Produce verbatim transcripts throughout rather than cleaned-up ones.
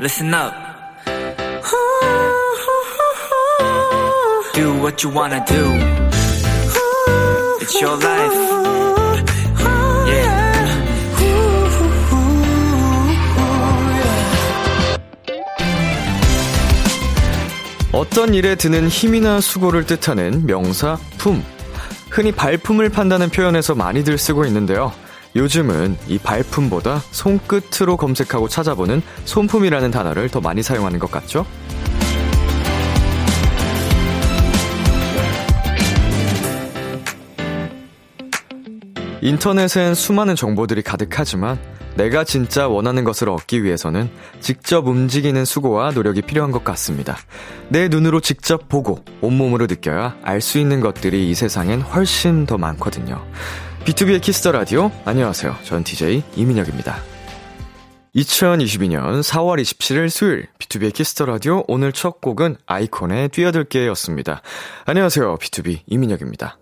listen up. Do what you wanna do. It's your life. Yeah. 어떤 일에 드는 힘이나 수고를 뜻하는 명사 품. 흔히 발품을 판다는 표현에서 많이들 쓰고 있는데요. 요즘은 이 발품보다 손끝으로 검색하고 찾아보는 손품이라는 단어를 더 많이 사용하는 것 같죠? 인터넷엔 수많은 정보들이 가득하지만 내가 진짜 원하는 것을 얻기 위해서는 직접 움직이는 수고와 노력이 필요한 것 같습니다. 내 눈으로 직접 보고 온몸으로 느껴야 알 수 있는 것들이 이 세상엔 훨씬 더 많거든요. 비투비의 키스터 라디오, 안녕하세요. 전 디제이 이민혁입니다. 이천이십이 년 사월 이십칠일 수요일 비투비의 키스터 라디오, 오늘 첫 곡은 아이콘의 뛰어들게였습니다. 안녕하세요. 비투비 이민혁입니다.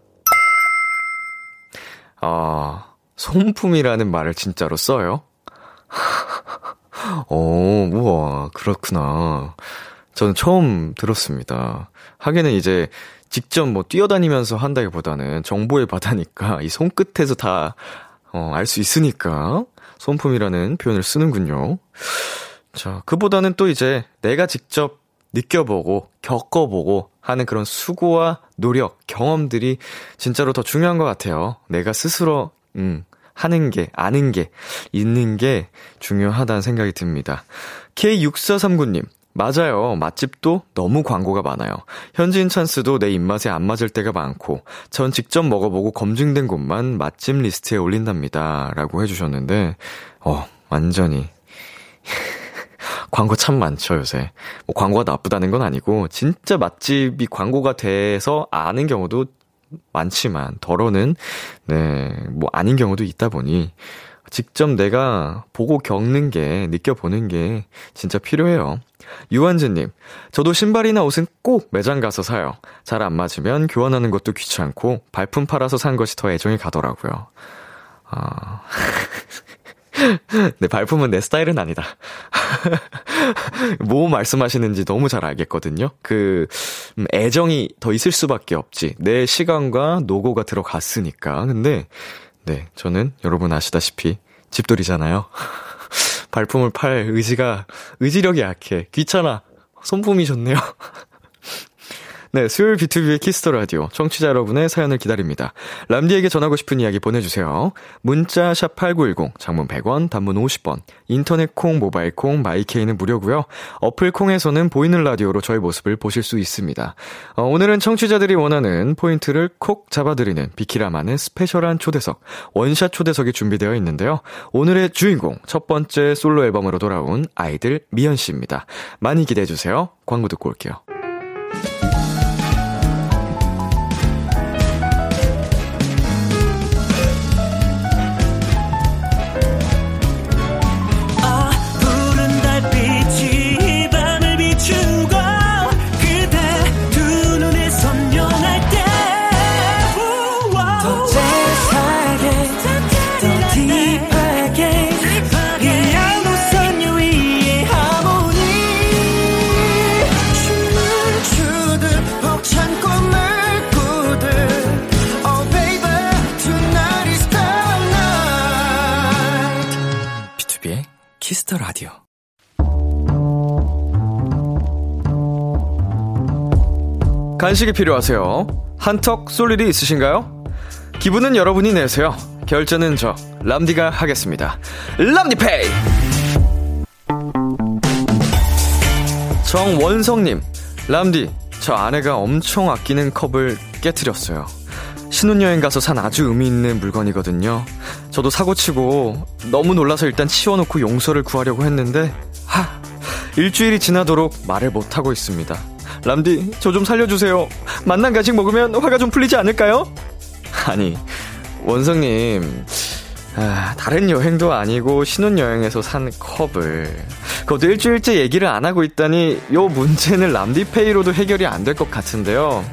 아, 손품이라는 말을 진짜로 써요? 오, 우와, 그렇구나. 저는 처음 들었습니다. 하기는 이제 직접 뭐 뛰어다니면서 한다기보다는 정보를 받으니까 이 손끝에서 다 어, 알 수 있으니까 손품이라는 표현을 쓰는군요. 자, 그보다는 또 이제 내가 직접 느껴보고 겪어보고 하는 그런 수고와 노력, 경험들이 진짜로 더 중요한 것 같아요. 내가 스스로 음, 하는 게, 아는 게, 있는 게 중요하다는 생각이 듭니다. 케이 육사삼구 님, 맞아요. 맛집도 너무 광고가 많아요. 현지인 찬스도 내 입맛에 안 맞을 때가 많고, 전 직접 먹어보고 검증된 곳만 맛집 리스트에 올린답니다. 라고 해주셨는데, 어, 완전히. 광고 참 많죠, 요새. 뭐 광고가 나쁘다는 건 아니고, 진짜 맛집이 광고가 돼서 아는 경우도 많지만, 더러는, 네, 뭐 아닌 경우도 있다 보니, 직접 내가 보고 겪는 게, 느껴보는 게 진짜 필요해요. 유한진님, 저도 신발이나 옷은 꼭 매장 가서 사요. 잘 안 맞으면 교환하는 것도 귀찮고, 발품 팔아서 산 것이 더 애정이 가더라고요. 아. 네, 발품은 내 스타일은 아니다. 뭐 말씀하시는지 너무 잘 알겠거든요. 그 애정이 더 있을 수밖에 없지. 내 시간과 노고가 들어갔으니까. 근데 네, 저는 여러분 아시다시피 집돌이잖아요. 발품을 팔 의지가 의지력이 약해. 귀찮아. 손품이 좋네요. 네, 수요일 비투비의 키스터 라디오, 청취자 여러분의 사연을 기다립니다. 람디에게 전하고 싶은 이야기 보내주세요. 문자 샵 팔구일공, 장문 백 원, 단문 오십 원, 인터넷 콩, 모바일 콩, 마이케이는 무료고요. 어플 콩에서는 보이는 라디오로 저의 모습을 보실 수 있습니다. 어, 오늘은 청취자들이 원하는 포인트를 콕 잡아드리는 비키라만의 스페셜한 초대석, 원샷 초대석이 준비되어 있는데요. 오늘의 주인공, 첫 번째 솔로 앨범으로 돌아온 아이들 미연 씨입니다. 많이 기대해주세요. 광고 듣고 올게요. 키스터 라디오. 간식이 필요하세요? 한턱 쏠 일이 있으신가요? 기분은 여러분이 내세요. 결제는 저 람디가 하겠습니다. 람디페이. 정원성님, 람디, 저 아내가 엄청 아끼는 컵을 깨트렸어요. 신혼여행 가서 산 아주 의미 있는 물건이거든요. 저도 사고치고 너무 놀라서 일단 치워놓고 용서를 구하려고 했는데 하! 일주일이 지나도록 말을 못하고 있습니다. 람디, 저 좀 살려주세요. 맛난 간식 먹으면 화가 좀 풀리지 않을까요? 아니, 원성님, 아, 다른 여행도 아니고 신혼여행에서 산 컵을, 그것도 일주일째 얘기를 안 하고 있다니 요 문제는 람디페이로도 해결이 안 될 것 같은데요.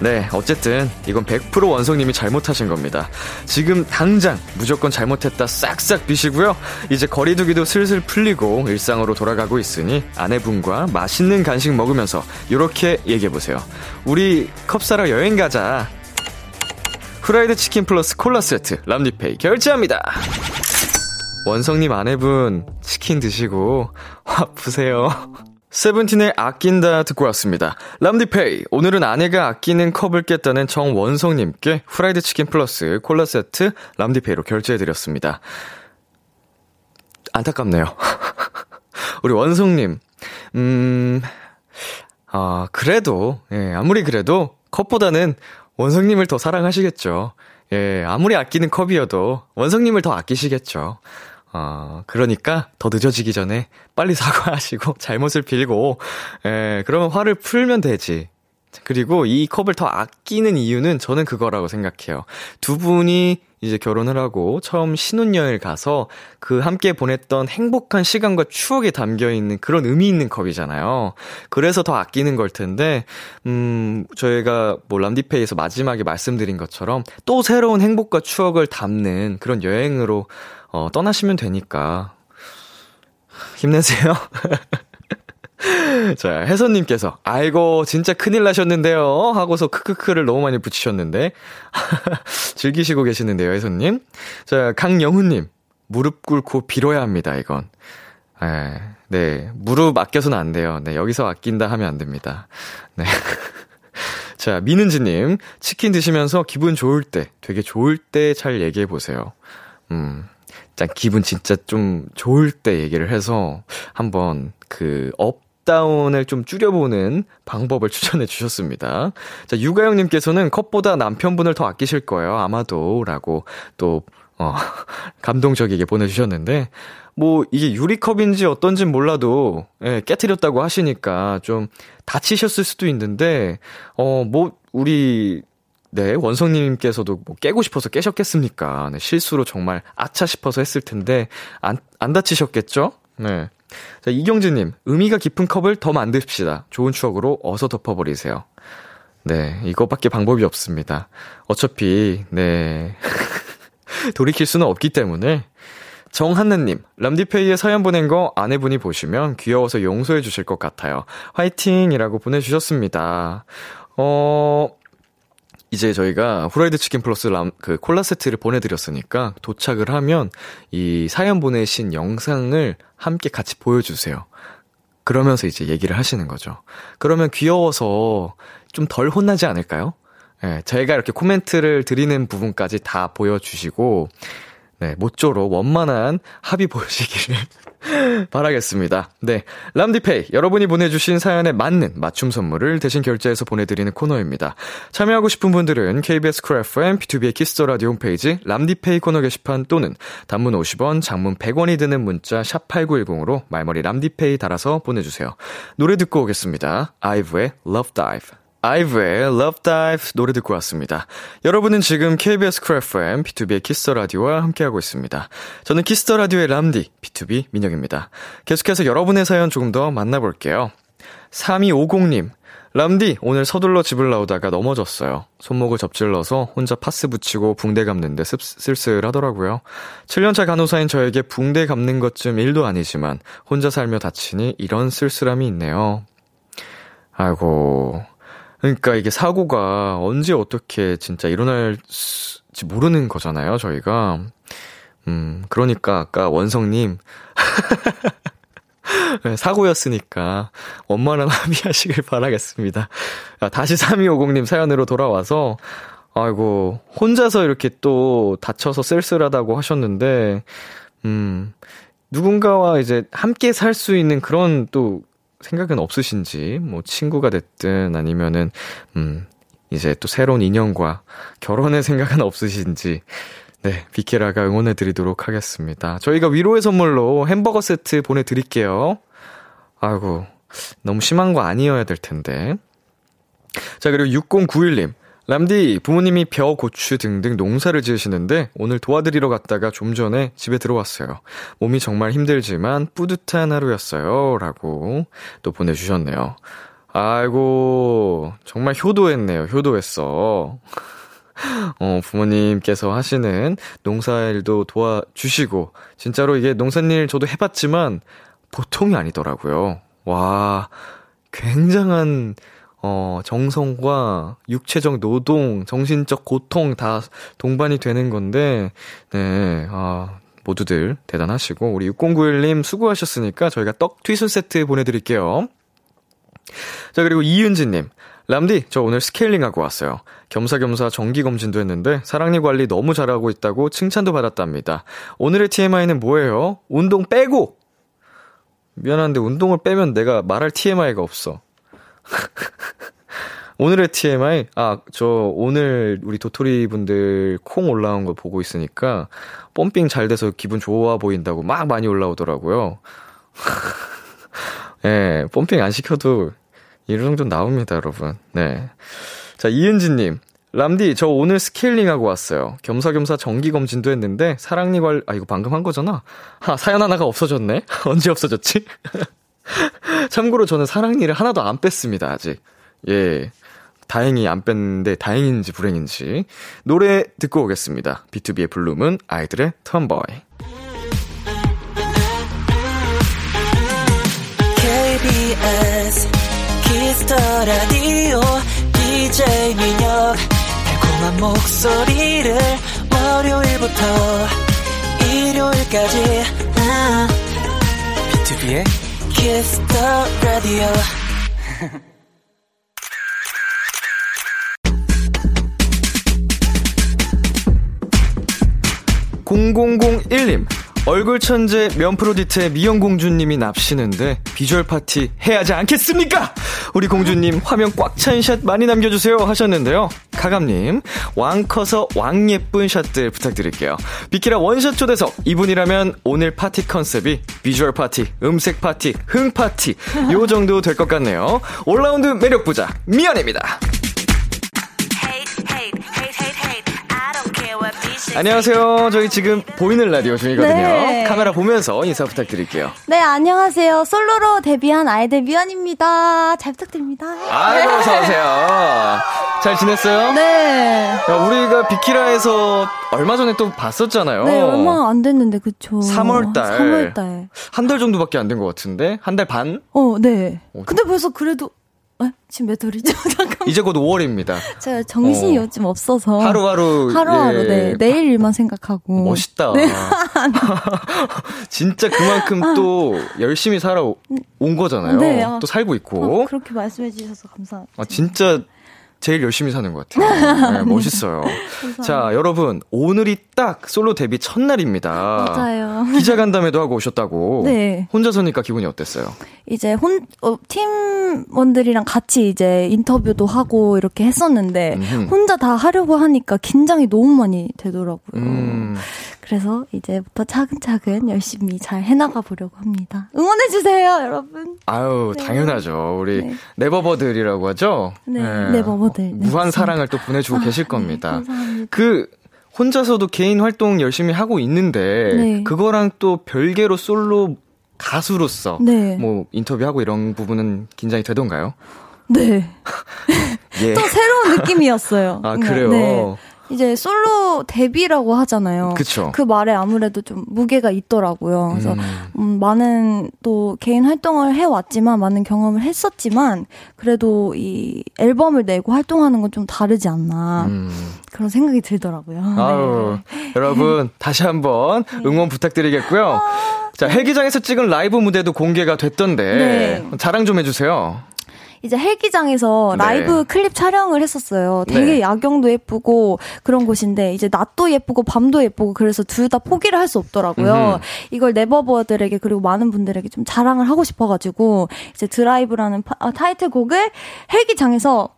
네, 어쨌든 이건 백 퍼센트 원성님이 잘못하신 겁니다. 지금 당장 무조건 잘못했다 싹싹 비시고요. 이제 거리두기도 슬슬 풀리고 일상으로 돌아가고 있으니 아내분과 맛있는 간식 먹으면서 이렇게 얘기해보세요. 우리 컵사러 여행 가자. 프라이드 치킨 플러스 콜라 세트 람디페이 결제합니다. 원성님 아내분 치킨 드시고 화 푸세요. 세븐틴의 아낀다 듣고 왔습니다. 람디페이, 오늘은 아내가 아끼는 컵을 깼다는 정원성님께 프라이드 치킨 플러스 콜라 세트 람디페이로 결제해드렸습니다. 안타깝네요. 우리 원성님, 음, 아, 그래도, 예, 아무리 그래도 컵보다는 원성님을 더 사랑하시겠죠. 예, 아무리 아끼는 컵이어도 원성님을 더 아끼시겠죠. 어, 그러니까 더 늦어지기 전에 빨리 사과하시고 잘못을 빌고, 예, 그러면 화를 풀면 되지. 그리고 이 컵을 더 아끼는 이유는 저는 그거라고 생각해요. 두 분이 이제 결혼을 하고 처음 신혼여행을 가서 그 함께 보냈던 행복한 시간과 추억이 담겨있는 그런 의미 있는 컵이잖아요. 그래서 더 아끼는 걸 텐데, 음, 저희가 뭐 람디페이에서 마지막에 말씀드린 것처럼 또 새로운 행복과 추억을 담는 그런 여행으로 어, 떠나시면 되니까 힘내세요. 자, 혜선님께서, 아이고, 진짜 큰일 나셨는데요. 하고서 크크크를 너무 많이 붙이셨는데. 즐기시고 계시는데요, 혜선님. 자, 강영훈님, 무릎 꿇고 빌어야 합니다, 이건. 네, 네, 무릎 아껴서는 안 돼요. 네, 여기서 아낀다 하면 안 됩니다. 네. 자, 민은지님, 치킨 드시면서 기분 좋을 때, 되게 좋을 때 잘 얘기해보세요. 음. 짠, 기분 진짜 좀 좋을 때 얘기를 해서 한번 그 업, 다운을 좀 줄여보는 방법을 추천해 주셨습니다. 자, 유가영님께서는 컵보다 남편분을 더 아끼실 거예요, 아마도, 라고 또, 어, 감동적이게 보내주셨는데, 뭐, 이게 유리컵인지 어떤진 몰라도, 예, 깨트렸다고 하시니까 좀 다치셨을 수도 있는데, 어, 뭐, 우리, 네, 원성님께서도 뭐 깨고 싶어서 깨셨겠습니까? 네, 실수로 정말 아차 싶어서 했을 텐데, 안, 안 다치셨겠죠? 네. 자, 이경진님, 의미가 깊은 컵을 더 만듭시다. 좋은 추억으로 어서 덮어버리세요. 네, 이거밖에 방법이 없습니다. 어차피, 네, 돌이킬 수는 없기 때문에. 정한나님, 람디페이에 사연 보낸 거 아내분이 보시면 귀여워서 용서해 주실 것 같아요. 화이팅이라고 보내주셨습니다. 어... 이제 저희가 후라이드 치킨 플러스 람, 그 콜라 세트를 보내드렸으니까 도착을 하면 이 사연 보내신 영상을 함께 같이 보여주세요. 그러면서 이제 얘기를 하시는 거죠. 그러면 귀여워서 좀 덜 혼나지 않을까요? 네, 저희가 이렇게 코멘트를 드리는 부분까지 다 보여주시고, 네, 모쪼록 원만한 합의 보시기를 바라겠습니다. 네, 람디페이, 여러분이 보내주신 사연에 맞는 맞춤 선물을 대신 결제해서 보내드리는 코너입니다. 참여하고 싶은 분들은 케이비에스 쿨 에프엠, 비투비의 키스터 라디오 홈페이지 람디페이 코너 게시판 또는 단문 오십 원, 장문 백 원이 드는 문자 샵팔구일공으로 말머리 람디페이 달아서 보내주세요. 노래 듣고 오겠습니다. 아이브의 Love Dive. 아이브의 Love Dive 노래 듣고 왔습니다. 여러분은 지금 케이비에스 쿨 에프엠, 비투비의 키스터 라디오와 함께하고 있습니다. 저는 키스터 라디오의 람디, 비투비 민혁입니다. 계속해서 여러분의 사연 조금 더 만나볼게요. 삼이오공님, 람디, 오늘 서둘러 집을 나오다가 넘어졌어요. 손목을 접질러서 혼자 파스 붙이고 붕대 감는데 씁, 쓸쓸하더라고요. 칠 년차 간호사인 저에게 붕대 감는 것쯤 일도 아니지만 혼자 살며 다치니 이런 쓸쓸함이 있네요. 아이고... 그러니까 이게 사고가 언제 어떻게 진짜 일어날지 모르는 거잖아요, 저희가. 음, 그러니까 아까 원성님. 네, 사고였으니까 원만한 합의하시길 바라겠습니다. 아, 다시 삼이오공님 사연으로 돌아와서, 아이고, 혼자서 이렇게 또 다쳐서 쓸쓸하다고 하셨는데, 음, 누군가와 이제 함께 살 수 있는 그런 또, 생각은 없으신지, 뭐, 친구가 됐든, 아니면은, 음, 이제 또 새로운 인연과 결혼의 생각은 없으신지, 네, 비케라가 응원해드리도록 하겠습니다. 저희가 위로의 선물로 햄버거 세트 보내드릴게요. 아이고, 너무 심한 거 아니어야 될 텐데. 자, 그리고 육공구일님. 람디, 부모님이 벼, 고추 등등 농사를 지으시는데 오늘 도와드리러 갔다가 좀 전에 집에 들어왔어요. 몸이 정말 힘들지만 뿌듯한 하루였어요. 라고 또 보내주셨네요. 아이고, 정말 효도했네요. 효도했어. 어, 부모님께서 하시는 농사일도 도와주시고, 진짜로 이게 농사일 저도 해봤지만 보통이 아니더라고요. 와, 굉장한 어, 정성과 육체적 노동, 정신적 고통 다 동반이 되는 건데, 네, 아, 모두들 대단하시고, 우리 육공구일 님 수고하셨으니까 저희가 떡 튀순 세트 보내드릴게요. 자, 그리고 이은지님. 람디, 저 오늘 스케일링하고 왔어요. 겸사겸사 정기검진도 했는데 사랑니 관리 너무 잘하고 있다고 칭찬도 받았답니다. 오늘의 티엠아이는 뭐예요? 운동 빼고! 미안한데 운동을 빼면 내가 말할 티엠아이가 없어. 오늘의 티엠아이? 아, 저 오늘 우리 도토리 분들 콩 올라온 거 보고 있으니까 펌핑 잘 돼서 기분 좋아 보인다고 막 많이 올라오더라고요. 예, 펌핑 안 시켜도 이 정도 나옵니다, 여러분. 네. 자, 이은지님. 람디, 저 오늘 스케일링하고 왔어요. 겸사겸사 정기검진도 했는데, 사랑니 관리, 아, 이거 방금 한 거잖아? 아, 사연 하나가 없어졌네? 언제 없어졌지? 참고로 저는 사랑니를 하나도 안 뺐습니다, 아직. 예. 다행히 안 뺐는데, 다행인지 불행인지. 노래 듣고 오겠습니다. 비투비의 블룸은 아이들의 턴보이. 케이비에스 키스터 라디오 디제이 민혁 달콤한 목소리를 월요일부터 일요일까지 비투비의 키스터 라디오. 공공공일 님 얼굴 천재 면프로디트의 미연 공주님이 납시는데 비주얼 파티 해야지 않겠습니까? 우리 공주님 화면 꽉 찬 샷 많이 남겨주세요 하셨는데요. 가감님 왕 커서 왕 예쁜 샷들 부탁드릴게요. 비키라 원샷 초대석 이분이라면 오늘 파티 컨셉이 비주얼 파티, 음색 파티, 흥 파티 요 정도 될 것 같네요. 올라운드 매력 부자 미연입니다. 안녕하세요. 저희 지금 보이는 라디오 중이거든요. 네. 카메라 보면서 인사 부탁드릴게요. 네, 안녕하세요. 솔로로 데뷔한 아이들 미연입니다. 잘 부탁드립니다. 아이고, 어서오세요. 잘 지냈어요? 네. 야, 우리가 비키라에서 얼마 전에 또 봤었잖아요. 네, 얼마 안 됐는데, 그쵸. 삼월달. 삼월달. 한 달 정도밖에 안 된 것 같은데? 한 달 반? 어, 네. 어, 근데 벌써 그래도. 어? 지금 몇 월이죠? 잠깐만. 이제 곧 오월입니다. 제가 정신이 어. 요즘 없어서. 하루하루. 하루하루, 예. 네. 내일 일만 생각하고. 멋있다. 네. 진짜 그만큼 또 열심히 살아온 거잖아요. 네. 아, 또 살고 있고. 어, 그렇게 말씀해 주셔서 감사합니다. 아, 진짜 제일 열심히 사는 것 같아요. 네, 멋있어요. 자, 여러분. 오늘이 딱 솔로 데뷔 첫날입니다. 맞아요. 기자간담회도 하고 오셨다고. 네. 혼자 서니까 기분이 어땠어요? 이제 혼, 어, 팀원들이랑 같이 이제 인터뷰도 하고 이렇게 했었는데, 음흠. 혼자 다 하려고 하니까 긴장이 너무 많이 되더라고요. 음. 그래서 이제부터 차근차근 열심히 잘 해나가 보려고 합니다. 응원해주세요, 여러분. 아유, 네. 당연하죠. 우리 네. 네버버들이라고 하죠? 네, 네. 네버버들. 네. 무한 사랑을 또 보내주고 아, 계실 겁니다. 네, 감사합니다. 그, 혼자서도 개인 활동 열심히 하고 있는데, 네. 그거랑 또 별개로 솔로 가수로서 네. 뭐 인터뷰하고 이런 부분은 긴장이 되던가요? 네. 예. 또 새로운 느낌이었어요. 아, 그래요? 네. 이제 솔로 데뷔라고 하잖아요. 그쵸. 그 말에 아무래도 좀 무게가 있더라고요. 그래서 음. 음, 많은 또 개인 활동을 해왔지만 많은 경험을 했었지만 그래도 이 앨범을 내고 활동하는 건 좀 다르지 않나 음. 그런 생각이 들더라고요. 아유, 네. 여러분 다시 한번 응원 부탁드리겠고요. 아~ 자, 헬기장에서 찍은 라이브 무대도 공개가 됐던데 네. 자랑 좀 해주세요. 이제 헬기장에서 네. 라이브 클립 촬영을 했었어요. 되게 네. 야경도 예쁘고 그런 곳인데 이제 낮도 예쁘고 밤도 예쁘고 그래서 둘 다 포기를 할 수 없더라고요. 음흠. 이걸 네버버들에게 그리고 많은 분들에게 좀 자랑을 하고 싶어가지고 이제 드라이브라는 파, 아, 타이틀곡을 헬기장에서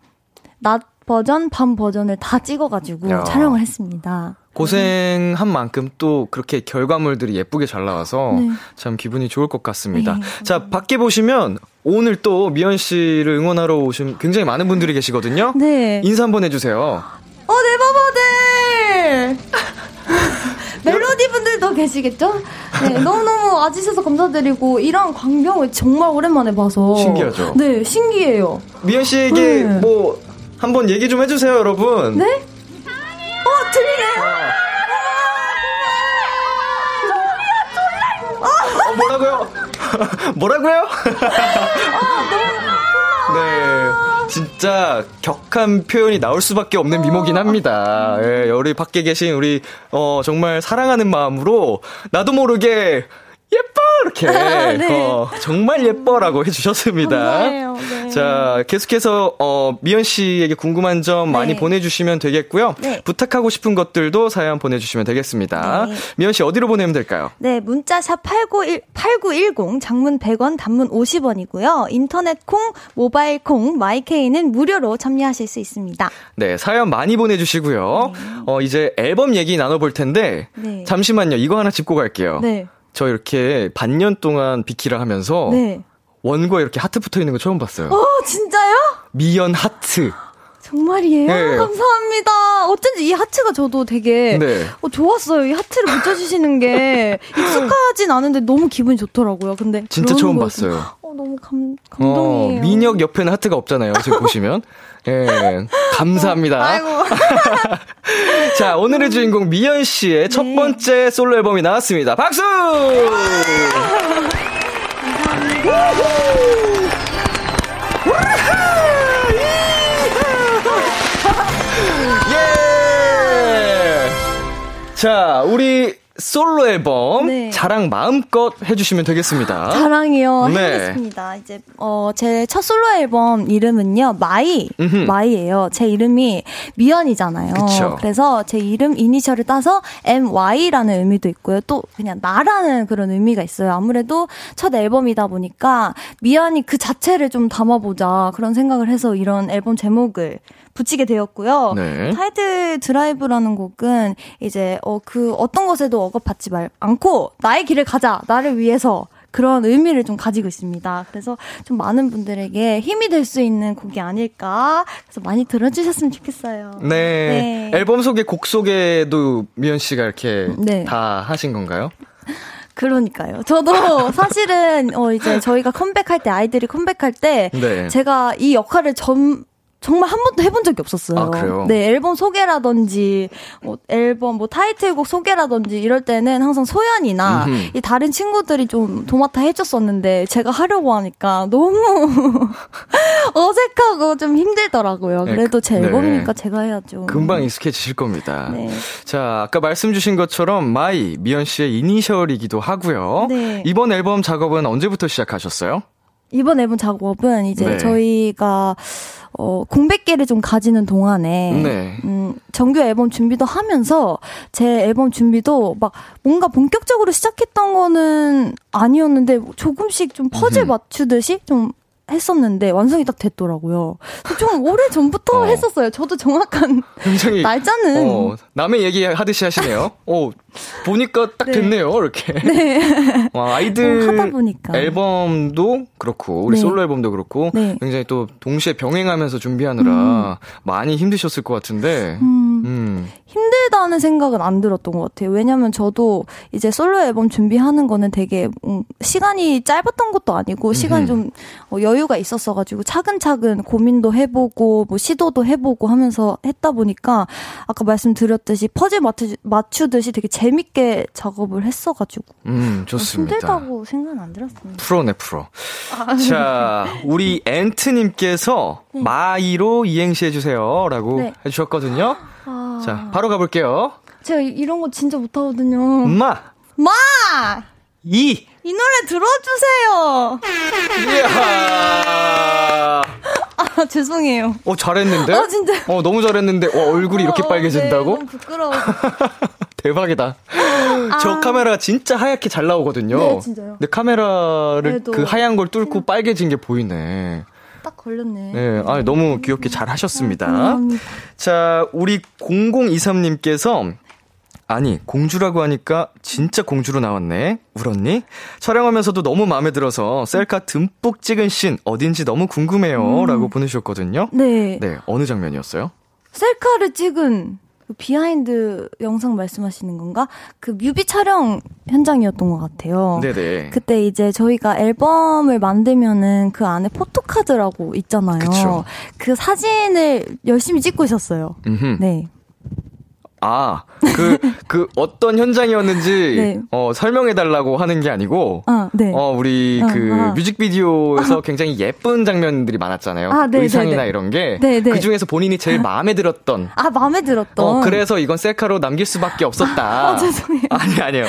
낮 버전, 밤 버전을 다 찍어가지고 야. 촬영을 했습니다. 고생한 만큼 또 그렇게 결과물들이 예쁘게 잘 나와서 네. 참 기분이 좋을 것 같습니다. 네. 자, 밖에 보시면 오늘 또 미연 씨를 응원하러 오신 굉장히 많은 분들이 계시거든요. 네. 인사 한번 해주세요. 어, 네버버들! 멜로디 분들도 계시겠죠? 네, 너무너무 와주셔서 감사드리고 이런 광경을 정말 오랜만에 봐서 신기하죠? 네, 신기해요. 미연 씨에게 네. 뭐 한번 얘기 좀 해주세요, 여러분. 네? 어, 들리네요. 어, 뭐라고요? 뭐라고요? 네, 진짜 격한 표현이 나올 수밖에 없는 미모긴 합니다. 예, 여기 밖에 계신 우리 어, 정말 사랑하는 마음으로 나도 모르게 예뻐! 이렇게 네. 어, 정말 예뻐라고 해주셨습니다. 감사해요. 네. 자, 계속해서 어, 미연 씨에게 궁금한 점 네. 많이 보내주시면 되겠고요. 네. 부탁하고 싶은 것들도 사연 보내주시면 되겠습니다. 네. 미연 씨 어디로 보내면 될까요? 네, 문자샵 팔구일공, 장문 백 원, 단문 오십 원이고요. 인터넷 콩, 모바일 콩, 마이케이는 무료로 참여하실 수 있습니다. 네, 사연 많이 보내주시고요. 네. 어, 이제 앨범 얘기 나눠볼 텐데 네. 잠시만요. 이거 하나 짚고 갈게요. 네. 저 이렇게 반년 동안 비키라 하면서 네. 원고에 이렇게 하트 붙어있는 거 처음 봤어요. 어, 진짜요? 미연 하트. 정말이에요? 네. 감사합니다. 어쩐지 이 하트가 저도 되게 네. 어, 좋았어요. 이 하트를 붙여주시는 게 익숙하진 않은데 너무 기분이 좋더라고요. 근데 진짜 처음 거였어요. 봤어요. 어, 너무 감, 감동이에요. 어, 민혁 옆에는 하트가 없잖아요. 지금 보시면. 예, 감사합니다. 아이고. 자, 오늘의 주인공 미연 씨의 네. 첫 번째 솔로 앨범이 나왔습니다. 박수! 자, 우리 솔로 앨범 네. 자랑 마음껏 해주시면 되겠습니다. 자랑이요. 네. 해보겠습니다. 이제 어, 제 첫 솔로 앨범 이름은요 마이 음흠. 마이예요. 제 이름이 미연이잖아요. 그쵸. 그래서 제 이름 이니셜을 따서 엠와이라는 의미도 있고요. 또 그냥 나라는 그런 의미가 있어요. 아무래도 첫 앨범이다 보니까 미연이 그 자체를 좀 담아보자 그런 생각을 해서 이런 앨범 제목을 붙이게 되었고요. 네. 타이틀 드라이브라는 곡은 이제 어, 그 어떤 것에도 억압받지 말 않고 나의 길을 가자, 나를 위해서 그런 의미를 좀 가지고 있습니다. 그래서 좀 많은 분들에게 힘이 될 수 있는 곡이 아닐까, 그래서 많이 들어주셨으면 좋겠어요. 네, 네. 앨범 소개, 곡 소개도 미연 씨가 이렇게 네. 다 하신 건가요? 그러니까요. 저도 사실은 어, 이제 저희가 컴백할 때, 아이들이 컴백할 때 네. 제가 이 역할을 전 정말 한 번도 해본 적이 없었어요. 아, 그래요? 네, 앨범 소개라든지, 뭐, 앨범, 뭐, 타이틀곡 소개라든지 이럴 때는 항상 소연이나, 음흠. 이 다른 친구들이 좀 도맡아 해줬었는데, 제가 하려고 하니까 너무 어색하고 좀 힘들더라고요. 네, 그래도 제 앨범이니까 네. 제가 해야죠. 금방 익숙해지실 겁니다. 네. 자, 아까 말씀 주신 것처럼, 마이, 미연 씨의 이니셜이기도 하고요. 네. 이번 앨범 작업은 언제부터 시작하셨어요? 이번 앨범 작업은 이제 네. 저희가, 어, 공백기를 좀 가지는 동안에 네. 음, 정규 앨범 준비도 하면서 제 앨범 준비도 막 뭔가 본격적으로 시작했던 거는 아니었는데 조금씩 좀 퍼즐 맞추듯이 좀 했었는데 완성이 딱 됐더라고요. 좀 오래 전부터 어. 했었어요. 저도 정확한 굉장히, 날짜는 어, 남의 얘기 하듯이 하시네요. 어, 보니까 딱 네. 됐네요. 이렇게 네. 와, 아이들 어, 하다 보니까. 앨범도 그렇고 우리 네. 솔로 앨범도 그렇고 네. 굉장히 또 동시에 병행하면서 준비하느라 음. 많이 힘드셨을 것 같은데 음. 음. 힘들다는 생각은 안 들었던 것 같아요. 왜냐면 저도 이제 솔로 앨범 준비하는 거는 되게 음, 시간이 짧았던 것도 아니고 시간이 좀 어, 여유 가 있었어가지고 차근차근 고민도 해보고 뭐 시도도 해보고 하면서 했다 보니까 아까 말씀드렸듯이 퍼즐 맞추, 맞추듯이 되게 재밌게 작업을 했어가지고 음, 좋습니다. 어, 힘들다고 생각은 안 들었습니다. 프로네 프로. 아, 자, 우리 앤트님께서 네. 마이로 이행시 해주세요 라고 네. 해주셨거든요. 아... 자, 바로 가볼게요. 제가 이런 거 진짜 못하거든요. 마! 마! 이! 이 노래 들어주세요. 이야. 아, 죄송해요. 어, 잘했는데? 어, 진짜. 어, 너무 잘했는데. 와, 얼굴이 어, 이렇게 빨개진다고? 네, 너무 부끄러워. 대박이다. 아. 저 카메라 진짜 하얗게 잘 나오거든요. 네, 진짜요. 근데 카메라를 그래도... 그 하얀 걸 뚫고 빨개진 게 보이네. 딱 걸렸네. 네, 아니, 너무 귀엽게 잘 하셨습니다. 아, 감사합니다. 자, 우리 공공이삼님께서 아니, 공주라고 하니까 진짜 공주로 나왔네. 울었니? 촬영하면서도 너무 마음에 들어서 셀카 듬뿍 찍은 씬 어딘지 너무 궁금해요. 음. 라고 보내주셨거든요. 네. 네, 어느 장면이었어요? 셀카를 찍은 그 비하인드 영상 말씀하시는 건가? 그 뮤비 촬영 현장이었던 것 같아요. 네네. 그때 이제 저희가 앨범을 만들면은 그 안에 포토카드라고 있잖아요. 그쵸. 그 사진을 열심히 찍고 있었어요. 음흠. 네. 아, 그, 그, 어떤 현장이었는지, 네. 어, 설명해달라고 하는 게 아니고, 아, 네. 어, 우리 그 아, 아. 뮤직비디오에서 아. 굉장히 예쁜 장면들이 많았잖아요. 아, 네, 의상이나 네, 네. 이런 게. 네, 네. 그 중에서 본인이 제일 마음에 들었던. 아, 마음에 들었던. 어, 그래서 이건 셀카로 남길 수밖에 없었다. 아, 아 죄송해요. 아니, 아니요.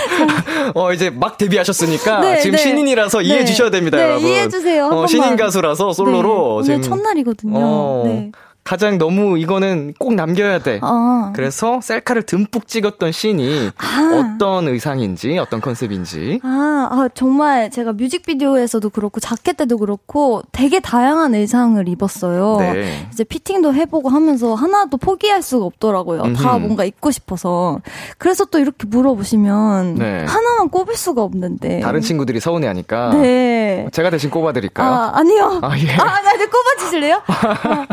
어, 이제 막 데뷔하셨으니까, 네, 지금 네. 신인이라서 이해해 네. 주셔야 됩니다, 네, 여러분. 이해해주세요. 어, 신인 가수라서 솔로로. 네. 지금, 오늘 첫날이거든요. 어, 네. 가장 너무 이거는 꼭 남겨야 돼. 어. 그래서 셀카를 듬뿍 찍었던 씬이 아. 어떤 의상인지 어떤 컨셉인지. 아, 아 정말 제가 뮤직비디오에서도 그렇고 자켓 때도 그렇고 되게 다양한 의상을 입었어요. 네. 이제 피팅도 해보고 하면서 하나도 포기할 수가 없더라고요. 음흠. 다 뭔가 입고 싶어서. 그래서 또 이렇게 물어보시면 네. 하나만 꼽을 수가 없는데. 다른 친구들이 서운해하니까. 네. 제가 대신 꼽아드릴까요? 아, 아니요. 아, 예. 아, 아 네, 꼽아주실래요? 아.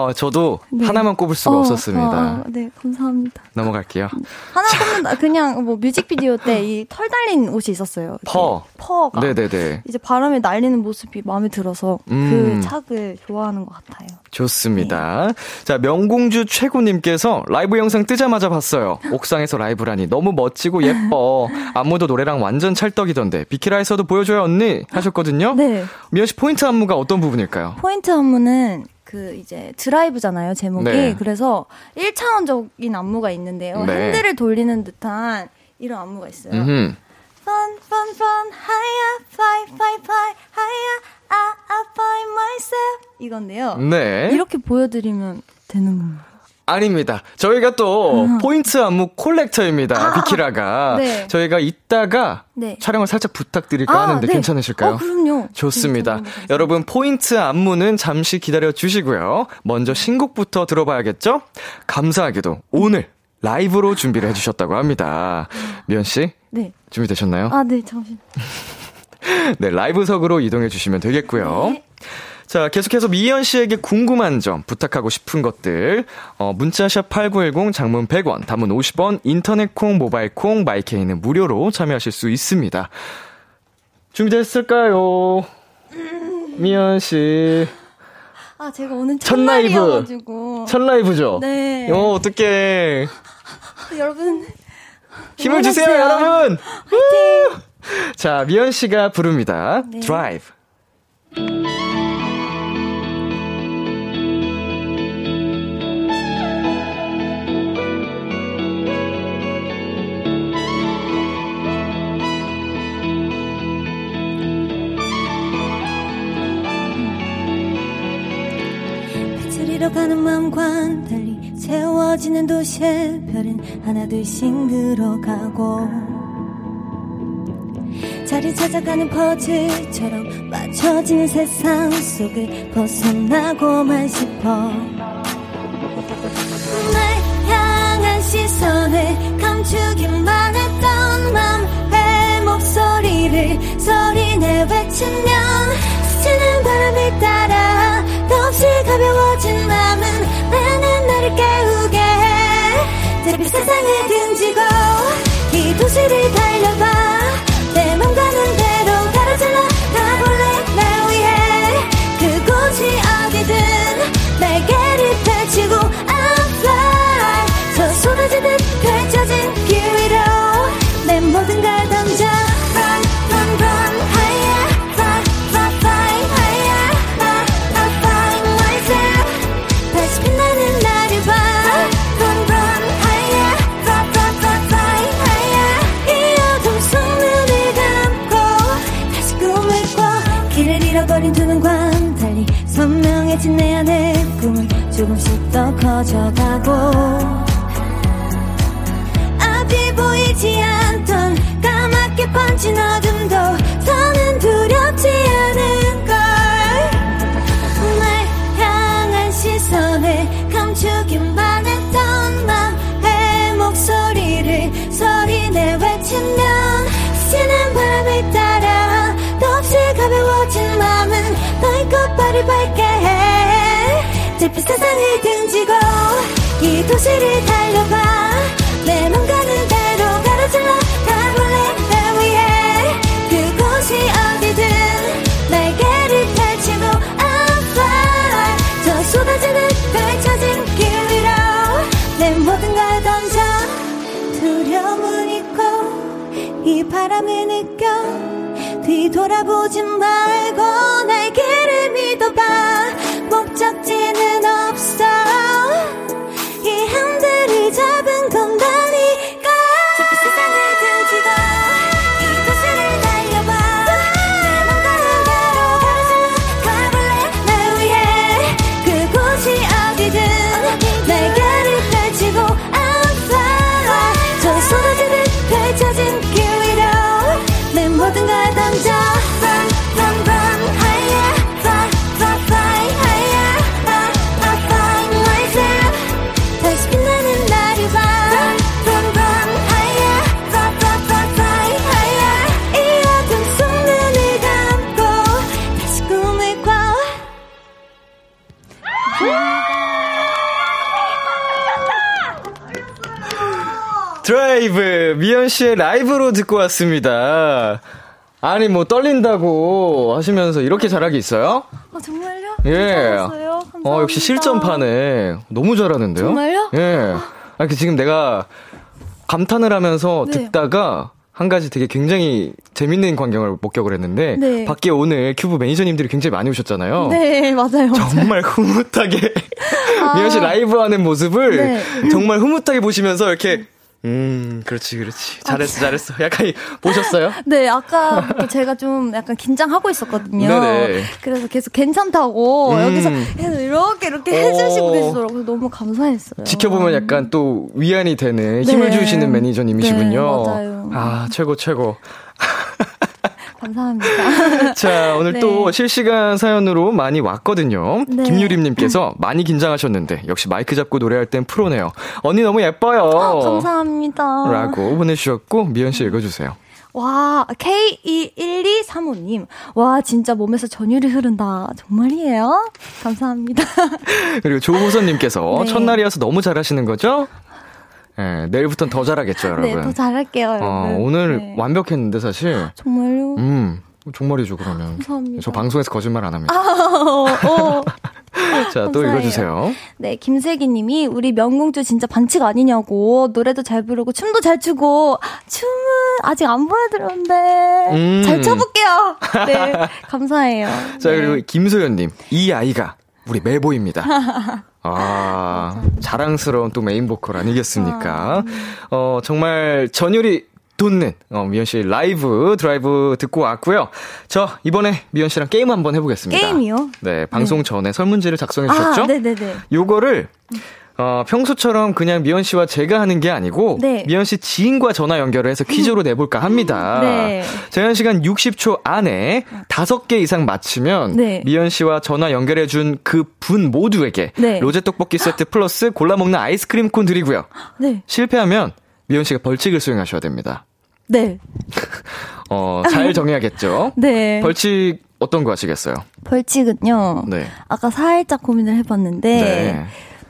어, 저도 네. 하나만 꼽을 수가 어, 없었습니다. 어, 네, 감사합니다. 넘어갈게요. 하나 꼽는다. 그냥 뭐 뮤직비디오 때 이 털 달린 옷이 있었어요. 퍼. 퍼가. 네네네. 이제 바람에 날리는 모습이 마음에 들어서 음. 그 착을 좋아하는 것 같아요. 좋습니다. 네. 자, 명공주 최고님께서 라이브 영상 뜨자마자 봤어요. 옥상에서 라이브라니 너무 멋지고 예뻐. 안무도 노래랑 완전 찰떡이던데 비키라에서도 보여줘요 언니 하셨거든요. 네. 미연 씨 포인트 안무가 어떤 부분일까요? 포인트 안무는 그 이제 드라이브잖아요 제목이. 네. 그래서 일 차원적인 안무가 있는데요. 네. 핸들을 돌리는 듯한 이런 안무가 있어요. 음흠. Fun, fun, fun, higher, fly, fly, fly, higher, I, I find myself 이건데요. 네. 이렇게 보여드리면 되는 겁니다. 아닙니다. 저희가 또 음. 포인트 안무 콜렉터입니다. 아, 비키라가. 네. 저희가 이따가 네. 촬영을 살짝 부탁드릴까 아, 하는데 네. 괜찮으실까요? 어, 그럼요. 좋습니다. 네, 여러분 포인트 안무는 잠시 기다려주시고요. 먼저 신곡부터 들어봐야겠죠? 감사하게도 오늘 라이브로 준비를 해주셨다고 합니다. 미연 씨, 네. 준비되셨나요? 아, 네. 잠시만요. 네, 라이브석으로 이동해 주시면 되겠고요. 네. 자, 계속해서 미연 씨에게 궁금한 점, 부탁하고 싶은 것들, 어, 문자샵 팔구일공, 장문 백 원, 단문 오십 원, 인터넷 콩, 모바일 콩, 마이케이는 무료로 참여하실 수 있습니다. 준비됐을까요? 음... 미연 씨. 아, 제가 오늘 첫, 첫 라이브. 첫 라이브죠? 네. 어, 어떡해. 여러분. 힘을 주세요, 여러분! 화이팅! 자, 미연 씨가 부릅니다. 네. 드라이브. 가는 마음과는 달리 채워지는 도시의 별은 하나둘씩 늘어가고 자리 찾아가는 퍼즐처럼 맞춰지는 세상 속을 벗어나고만 싶어 날 향한 시선을 감추기만 했던 맘의 목소리를 소리내 외치면 스치는 바람을 따라 없이 가벼워진 마음은 나는 나를 깨우게 해 제발 세상에 등지고 이 도시를 달려봐 내 맘 가는 대로 가로질러 가볼래 나 위해 그곳이 어디든 날개를 펼치고 I'm fly 저 쏟아지듯 펼쳐진 길 위로 내 모든 걸 던져 Run, run, run higher Fly, fly, fly higher 다시 빛나는 나를 봐 Run run higher Fly fly fly fly higher 이 어둠 속 눈을 감고 다시 꿈을 꿔 길을 잃어버린 두 눈과 달리 선명해진 내 안의 꿈은 조금씩 더 커져가고 앞이 보이지 않던 까맣게 번진 어둠도 더는 두렵지 않은 시선을 감추기만 했던 맘의 목소리를 소리내 외치면 스치는 바람을 따라 더없이 가벼워진 마음은 너의 꽃발을 밝게 해 잿빛 세상을 등지고 이 도시를 달려봐 내 맘 가는 대로 가로질러 가볼래 이 바람을 느껴 뒤돌아보지 말고 나의 길을 믿어봐. 목적지는 없어. 이 핸들을 잡은 건 나니까. 저 세상을 등지고 이 도시를 달려봐. 내 맘 가는 대로 가르쳐 가볼래. 날 위해 그곳이 어디든 날개를 펼치고 I'm fly. 저 쏟아지듯 펼쳐진 길 위로 내 모든 걸 던져. Run, run, run, higher. Fly, fly, fly, higher. I, I find myself. 다시 빛나는 나를 봐. Run, run, run, higher. Fly, fly, fly, fly, higher. 이 어둠 속 눈을 감고 다시 꿈을 꿔. 드라이브 미연씨의 라이브로 듣고 왔습니다. 아니 뭐 떨린다고 하시면서 이렇게 잘하기 있어요? 아 정말요? 예. 잘하셨어요? 감사합니다. 어, 역시 실전파네. 너무 잘하는데요? 정말요? 예. 아 지금 내가 감탄을 하면서 네. 듣다가 한 가지 되게 굉장히 재밌는 광경을 목격을 했는데 네. 밖에 오늘 큐브 매니저님들이 굉장히 많이 오셨잖아요. 네, 맞아요. 정말 맞아요. 흐뭇하게 아. 미연씨 라이브하는 모습을 네. 정말 흐뭇하게 보시면서 이렇게 음, 그렇지, 그렇지. 잘했어, 아, 잘했어. 약간 보셨어요? 네, 아까 제가 좀 약간 긴장하고 있었거든요. 네네. 그래서 계속 괜찮다고 음. 여기서 계속 이렇게 이렇게 해주시고 계시더라고요. 너무 감사했어요. 지켜보면 약간 또 위안이 되는 네. 힘을 주시는 매니저님이시군요. 네, 맞아요. 아, 최고, 최고. 감사합니다. 자, 오늘 네. 또 실시간 사연으로 많이 왔거든요. 네. 김유림님께서 많이 긴장하셨는데 역시 마이크 잡고 노래할 땐 프로네요. 언니 너무 예뻐요. 아, 감사합니다. 라고 보내주셨고 미연 씨 읽어주세요. 와, 케이 이 일이삼오님. 와, 진짜 몸에서 전율이 흐른다. 정말이에요? 감사합니다. 그리고 조호선님께서 네. 첫날이어서 너무 잘하시는 거죠? 네, 내일부터는 더 잘하겠죠, 여러분. 네, 더 잘할게요, 여러분. 어, 오늘 네. 완벽했는데, 사실. 정말요? 음, 정말이죠, 그러면. 감사합니다. 저 방송에서 거짓말 안 합니다. 아, 자, 감사해요. 또 읽어주세요. 네, 김세기 님이 우리 명공주 진짜 반칙 아니냐고. 노래도 잘 부르고 춤도 잘 추고. 춤은 아직 안 보여드렸는데 음. 잘 춰볼게요. 네, 감사해요. 자, 그리고 네. 김소연 님, 이 아이가 우리 멜보입니다. 아, 자랑스러운 또 메인 보컬 아니겠습니까? 어, 정말 전율이 돋는, 어, 미연 씨 라이브 드라이브 듣고 왔고요. 저, 이번에 미연 씨랑 게임 한번 해보겠습니다. 게임이요? 네, 방송 네. 전에 설문지를 작성해 주셨죠? 아, 네네네. 요거를, 어, 평소처럼 그냥 미연 씨와 제가 하는 게 아니고, 네. 미연 씨 지인과 전화 연결을 해서 퀴즈로 내볼까 합니다. 네. 제한 시간 육십 초 안에 다섯 개 이상 맞히면, 네. 미연 씨와 전화 연결해준 그 분 모두에게, 네. 로제 떡볶이 세트 플러스 골라먹는 아이스크림 콘 드리고요. 네. 실패하면, 미연 씨가 벌칙을 수행하셔야 됩니다. 네. 어, 잘 정해야겠죠? 네. 벌칙, 어떤 거 하시겠어요? 벌칙은요, 네. 아까 살짝 고민을 해봤는데, 네.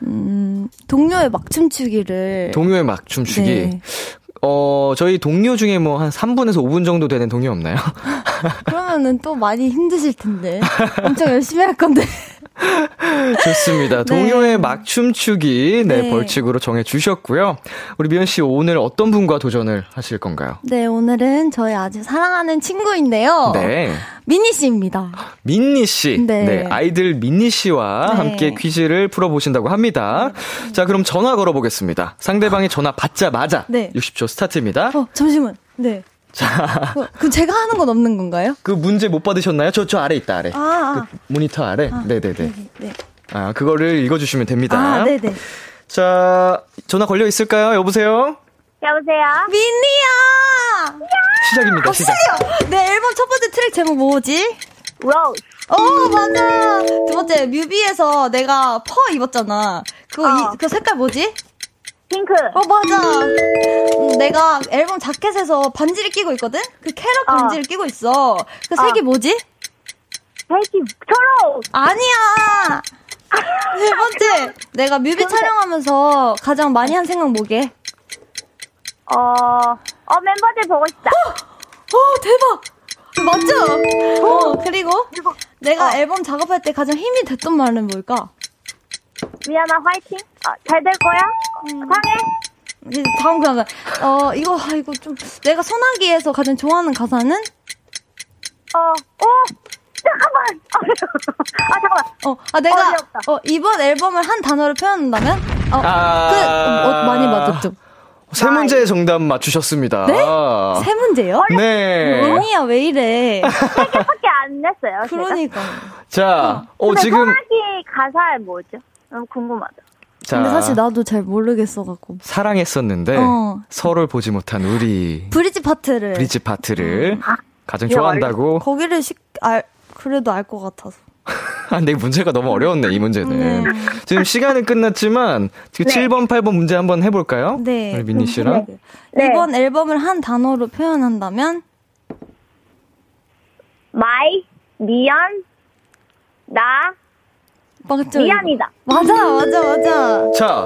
음, 동료의 막춤추기를. 동료의 막춤추기? 네. 어, 저희 동료 중에 뭐 한 삼 분에서 오 분 정도 되는 동료 없나요? 그러면은 또 많이 힘드실 텐데. 엄청 열심히 할 건데. 좋습니다. 동료의 네. 막춤추기. 네, 네, 벌칙으로 정해주셨고요. 우리 미연 씨 오늘 어떤 분과 도전을 하실 건가요? 네, 오늘은 저희 아주 사랑하는 친구인데요. 네. 민니 씨입니다. 민니 씨. 네. 네, 아이들 민니 씨와 네. 함께 퀴즈를 풀어보신다고 합니다. 네. 자, 그럼 전화 걸어보겠습니다. 상대방이 전화 받자마자 네. 육십 초 스타트입니다. 어, 잠시만. 네. 자. 어, 그럼 제가 하는 건 없는 건가요? 그 문제 못 받으셨나요? 저, 저 아래 있다, 아래. 아. 그 모니터 아래. 아, 네네네. 네네, 네. 아, 그거를 읽어주시면 됩니다. 아, 네네. 자, 전화 걸려 있을까요? 여보세요? 여보세요? 민니야! 시작입니다, 어, 시작. 시작이요. 네, 앨범 첫 번째 트랙 제목 뭐지? 로즈. 오, 맞아. 두 번째, 뮤비에서 내가 퍼 입었잖아. 그거, 어. 이, 그 색깔 뭐지? 핑크. 어, 맞아. 음, 내가 앨범 자켓에서 반지를 끼고 있거든? 그 캐럿 어. 반지를 끼고 있어. 그 어. 색이 뭐지? 색이 초록! 아니야! 세 번째, 내가 뮤비 촬영하면서 가장 많이 한 생각 뭐게? 어, 어, 멤버들 보고 싶다. 어! 어, 대박! 맞죠? 어, 그리고 대박. 내가 어. 앨범 작업할 때 가장 힘이 됐던 말은 뭘까? 미안아, 화이팅. 어, 잘 될 거야? 음. 사랑해. 다음 가사. 어, 이거, 아, 이거 좀. 내가 소나기에서 가장 좋아하는 가사는? 어, 어! 잠깐만! 아, 잠깐만. 어, 아, 내가, 어려웠다. 어, 이번 앨범을 한 단어로 표현한다면? 어, 아~ 그, 어, 어, 많이 맞았죠? 세 문제 정답 맞추셨습니다. 네? 세 문제요? 네. 언니야, 왜 이래. 세 개밖에 안 냈어요. 그러니까. 자, 어, 근데 지금. 소나기 가사에 뭐죠? 너무 궁금하다. 자, 근데 사실 나도 잘 모르겠어갖고. 사랑했었는데, 어. 서로를 보지 못한 우리. 브릿지 파트를. 브릿지 파트를. 음. 가장 야, 좋아한다고. 알, 거기를 식, 알, 그래도 알 것 같아서. 아, 근데 문제가 너무 어려웠네, 이 문제는. 네. 지금 시간은 끝났지만, 지금 네. 칠 번, 팔 번 문제 한번 해볼까요? 네. 우리 민니 씨랑. 네. 이번 앨범을 한 단어로 표현한다면? 마이, 미연, 나, 맞죠? 미안이다. 맞아, 맞아, 맞아. 자,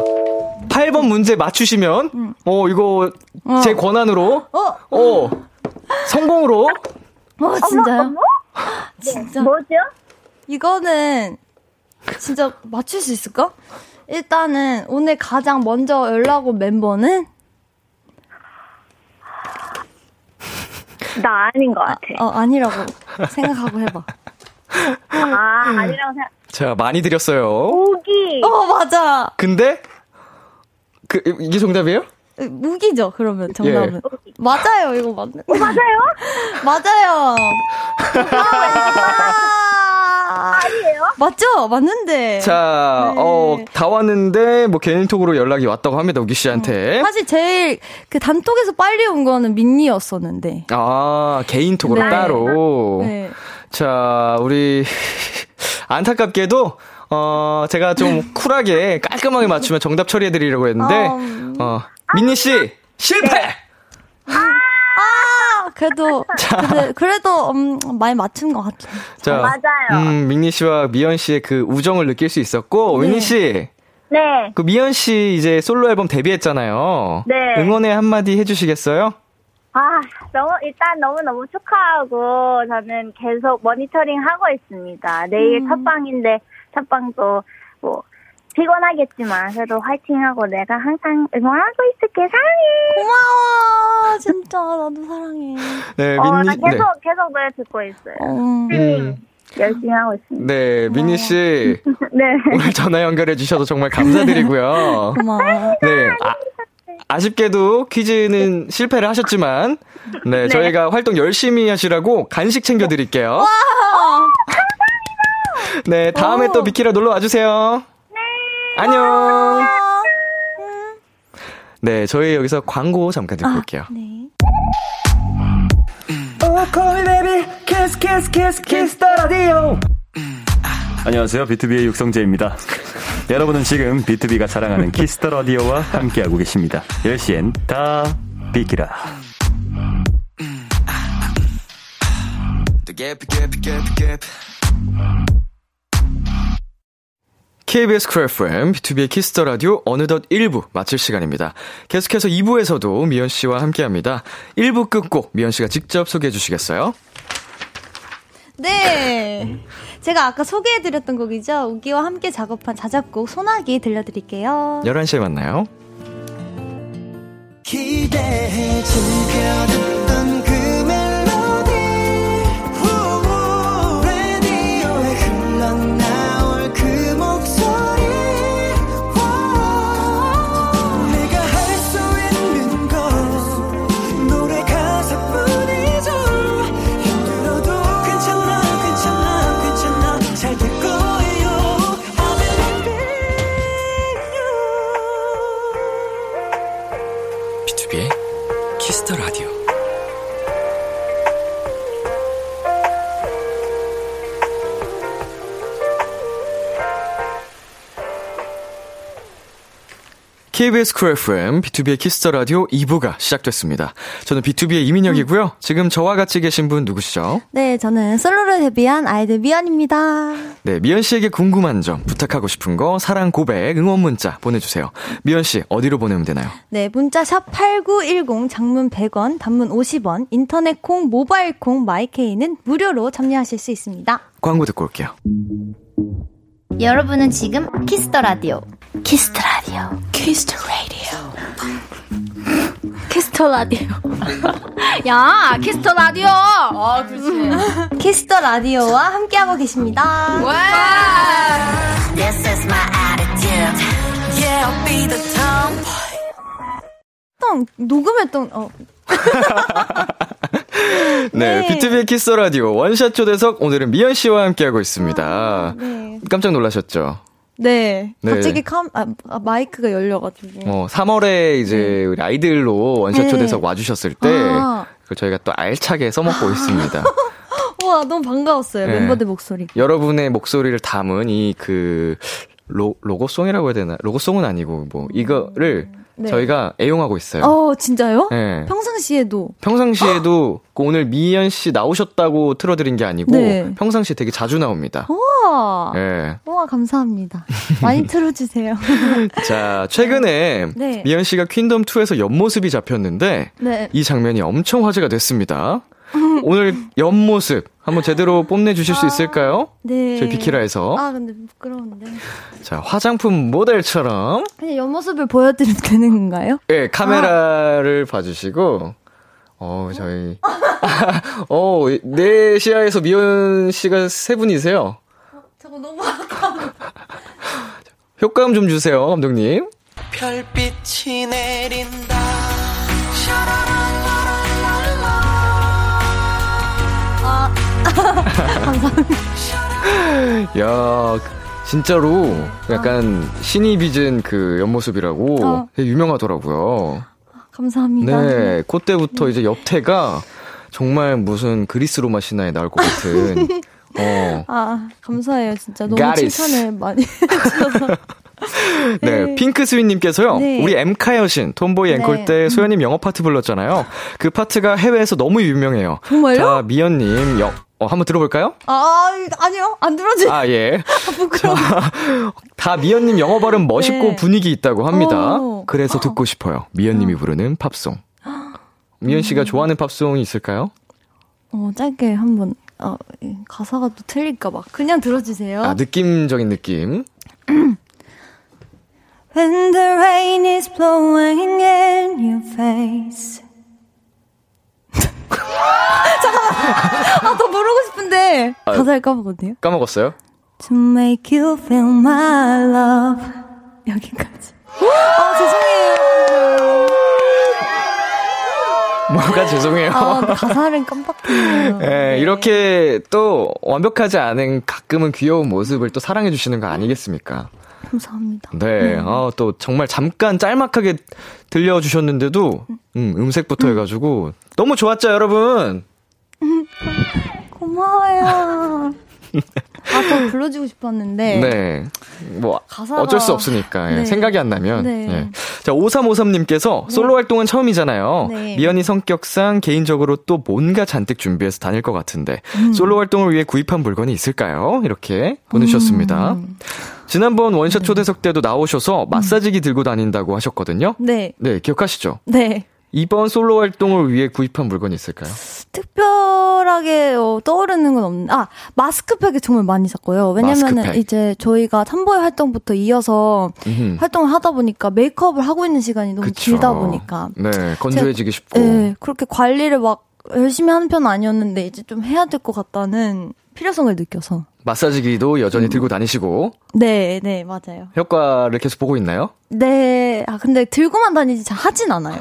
팔 번 문제 맞추시면, 응. 어, 이거, 어. 제 권한으로, 어, 어, 성공으로. 어, 진짜요? 어머, 어머? 진짜. 뭐죠? 이거는, 진짜 맞출 수 있을까? 일단은, 오늘 가장 먼저 연락 온 멤버는? 나 아닌 것 같아. 아, 어, 아니라고 생각하고 해봐. 아, 아니라고 생각. 자, 많이 드렸어요. 우기. 어, 맞아. 근데 그 이게 정답이에요? 우기죠. 그러면 정답은. 예. 맞아요. 이거 맞네. 어, 맞아요? 맞아요. 아, 아니에요? 맞죠? 맞는데. 자, 네. 어, 다 왔는데 뭐 개인톡으로 연락이 왔다고 합니다. 우기 씨한테. 어, 사실 제일 그 단톡에서 빨리 온 거는 민니였었는데. 아, 개인톡으로 네. 따로. 네. 자, 우리 안타깝게도 어 제가 좀 쿨하게 깔끔하게 맞추면 정답 처리해드리려고 했는데 어 민니 씨 실패. 네. 아 그래도 자, 그래도 음, 많이 맞춘 것 같아요. 자, 맞아요. 음, 민니 씨와 미연 씨의 그 우정을 느낄 수 있었고 네. 민니 씨. 네. 그 미연 씨 이제 솔로 앨범 데뷔했잖아요. 네. 응원의 한마디 해주시겠어요? 아, 너무, 일단 너무너무 축하하고, 저는 계속 모니터링 하고 있습니다. 내일 음. 첫방인데, 첫방도, 뭐, 피곤하겠지만, 그래도 화이팅하고, 내가 항상 응원하고 있을게, 사랑해! 고마워! 진짜, 나도 사랑해. 네, 어, 민니, 계속, 네. 계속 노래 듣고 있어요. 음. 음. 열심히 하고 있습니다. 네, 민니 씨. 네. 오늘 전화 연결해주셔서 정말 감사드리고요. 고마워요. 네. 아, 아쉽게도 퀴즈는 실패를 하셨지만, 네, 네, 저희가 활동 열심히 하시라고 간식 챙겨드릴게요. 와! 감사합니다! 네, 다음에 오. 또 비키라 놀러 와주세요. 네! 안녕! 네, 저희 여기서 광고 잠깐 듣고 아, 올게요. 네. Oh, call me baby, kiss, kiss, kiss, kiss the radio. 안녕하세요, 비투비의 육성재입니다. 여러분은 지금 비투비가 사랑하는 키스터 라디오와 함께하고 계십니다. 열 시엔 다 비키라. 케이비에스 쿨 에프엠, 비투비의 키스터 라디오 어느덧 일 부 마칠 시간입니다. 계속해서 이 부에서도 미연 씨와 함께합니다. 일 부 끝곡 미연 씨가 직접 소개해 주시겠어요? 네. 제가 아까 소개해드렸던 곡이죠. 우기와 함께 작업한 자작곡 소나기 들려드릴게요. 열한 시에 만나요. 기대해 즐겨듣던 그 멜로디 후후 라디오에 흘러나올 그 목소리 내가 할 수 있는 건 노래 가사뿐이죠. 힘들어도 괜찮아 괜찮아 잘 될 거예요. I believe in you. 비투비의 키스터 라디오. 케이비에스 쿨 에프엠, 비투비의 키스터 라디오 이 부가 시작됐습니다. 저는 비투비의 이민혁이고요. 지금 저와 같이 계신 분 누구시죠? 네, 저는 솔로를 데뷔한 아이들 미연입니다. 네, 미연 씨에게 궁금한 점, 부탁하고 싶은 거, 사랑 고백, 응원 문자 보내주세요. 미연 씨, 어디로 보내면 되나요? 네, 문자 샵 팔구일공, 장문 백 원, 단문 오십 원, 인터넷 콩, 모바일 콩, 마이케이는 무료로 참여하실 수 있습니다. 광고 듣고 올게요. 여러분은 지금 키스터 라디오. 키스터 라디오. 키스터 라디오. 키스터 라디오. 야, 키스터 라디오. 아, 그렇지. 키스터 라디오와 함께하고 계십니다. 와! This is my attitude. Yeah, I'll be the tomboy. 녹음했던 어. 네, 네, 비투비 키스터 라디오 원샷 초대석 오늘은 미연 씨와 함께하고 있습니다. 아, 네. 깜짝 놀라셨죠? 네. 네. 갑자기 컴, 아, 아, 마이크가 열려가지고. 어, 삼월에 이제 네. 우리 아이들로 원샷 초대석 네. 와주셨을 때 아. 그걸 저희가 또 알차게 써먹고 아. 있습니다. 우와, 너무 반가웠어요. 네. 멤버들 목소리. 여러분의 목소리를 담은 이 그 로, 로고송이라고 해야 되나? 로고송은 아니고 뭐 이거를. 음. 네. 저희가 애용하고 있어요. 어, 진짜요? 네. 평상시에도. 평상시에도 그 오늘 미연 씨 나오셨다고 틀어드린 게 아니고 네. 평상시에 되게 자주 나옵니다. 우와. 네. 우와, 감사합니다. 많이 틀어주세요. 자, 최근에 네. 미연 씨가 퀸덤 투에서 옆모습이 잡혔는데 네. 이 장면이 엄청 화제가 됐습니다. 오늘 옆모습 한번 제대로 뽐내주실 아, 수 있을까요? 네. 저희 비키라에서. 아, 근데 부끄러운데. 자, 화장품 모델처럼. 그냥 옆모습을 보여드리면 되는 건가요? 네, 카메라를 아. 봐주시고. 어, 저희. 어, 내 시야에서 미연 씨가 세 분이세요. 어, 저거 너무 아까워. 효과음 좀 주세요, 감독님. 별빛이 내린다. 샤라라라. 감사합니다. 야, 진짜로 약간 아. 신이 빚은 그 옆모습이라고 아. 되게 유명하더라고요. 아, 감사합니다. 네, 그때부터 네. 이제 옆태가 정말 무슨 그리스 로마 신화에 나올 것 같은. 어. 아, 감사해요. 진짜 너무 가리스. 칭찬을 많이 해주셔서. 네, 네. 핑크스윗님께서요. 네. 우리 엠카 여신 톰보이 앵콜 때 네. 소연님 영어 파트 불렀잖아요. 그 파트가 해외에서 너무 유명해요. 정말요? 자, 미연님 영 어, 한번 들어볼까요? 아, 아니요, 안 들어지. 아, 예. 아, 부끄러워. 다 미연님 영어 발음 멋있고 네. 분위기 있다고 합니다. 오. 그래서 듣고 싶어요. 미연님이 어. 부르는 팝송. 미연 씨가 음. 좋아하는 팝송이 있을까요? 어, 짧게 한번 어, 가사가 또 틀릴까 봐. 그냥 들어주세요. 아, 느낌적인 느낌. When the rain is blowing in your face. 잠깐만. 아, 더 모르고 싶은데. 아, 가사를 까먹었네요. 까먹었어요? To make you feel my love. 여기까지. 아, 죄송해요. 뭐가 죄송해요. 아, 가사를 깜빡했네요. 네, 네. 이렇게 또 완벽하지 않은 가끔은 귀여운 모습을 또 사랑해주시는 거 아니겠습니까? 감사합니다. 네, 네. 아, 또 정말 잠깐 짤막하게 들려주셨는데도 음, 음색부터 해가지고 너무 좋았죠, 여러분. 고마워요. 아, 더 불러주고 싶었는데. 네. 뭐, 가사가... 어쩔 수 없으니까. 네. 예, 생각이 안 나면. 네. 예. 자, 오삼오삼님께서 네. 솔로 활동은 처음이잖아요. 네. 미연이 성격상 개인적으로 또 뭔가 잔뜩 준비해서 다닐 것 같은데, 음. 솔로 활동을 위해 구입한 물건이 있을까요? 이렇게 보내주셨습니다. 음. 지난번 원샷 네. 초대석 때도 나오셔서 마사지기 음. 들고 다닌다고 하셨거든요. 네. 네, 기억하시죠? 네. 이번 솔로 활동을 위해 구입한 물건이 있을까요? 특별하게 어, 떠오르는 건 없는데, 아, 마스크팩이 정말 많이 샀고요. 왜냐면은 마스크팩. 이제 저희가 탐보이 활동부터 이어서 음흠. 활동을 하다 보니까 메이크업을 하고 있는 시간이 너무 그쵸. 길다 보니까. 네, 건조해지기 제가, 쉽고. 네, 그렇게 관리를 막 열심히 하는 편 아니었는데 이제 좀 해야 될 것 같다는 필요성을 느껴서. 마사지기도 여전히 음. 들고 다니시고. 네, 네, 맞아요. 효과를 계속 보고 있나요? 네, 아, 근데 들고만 다니지 잘 하진 않아요.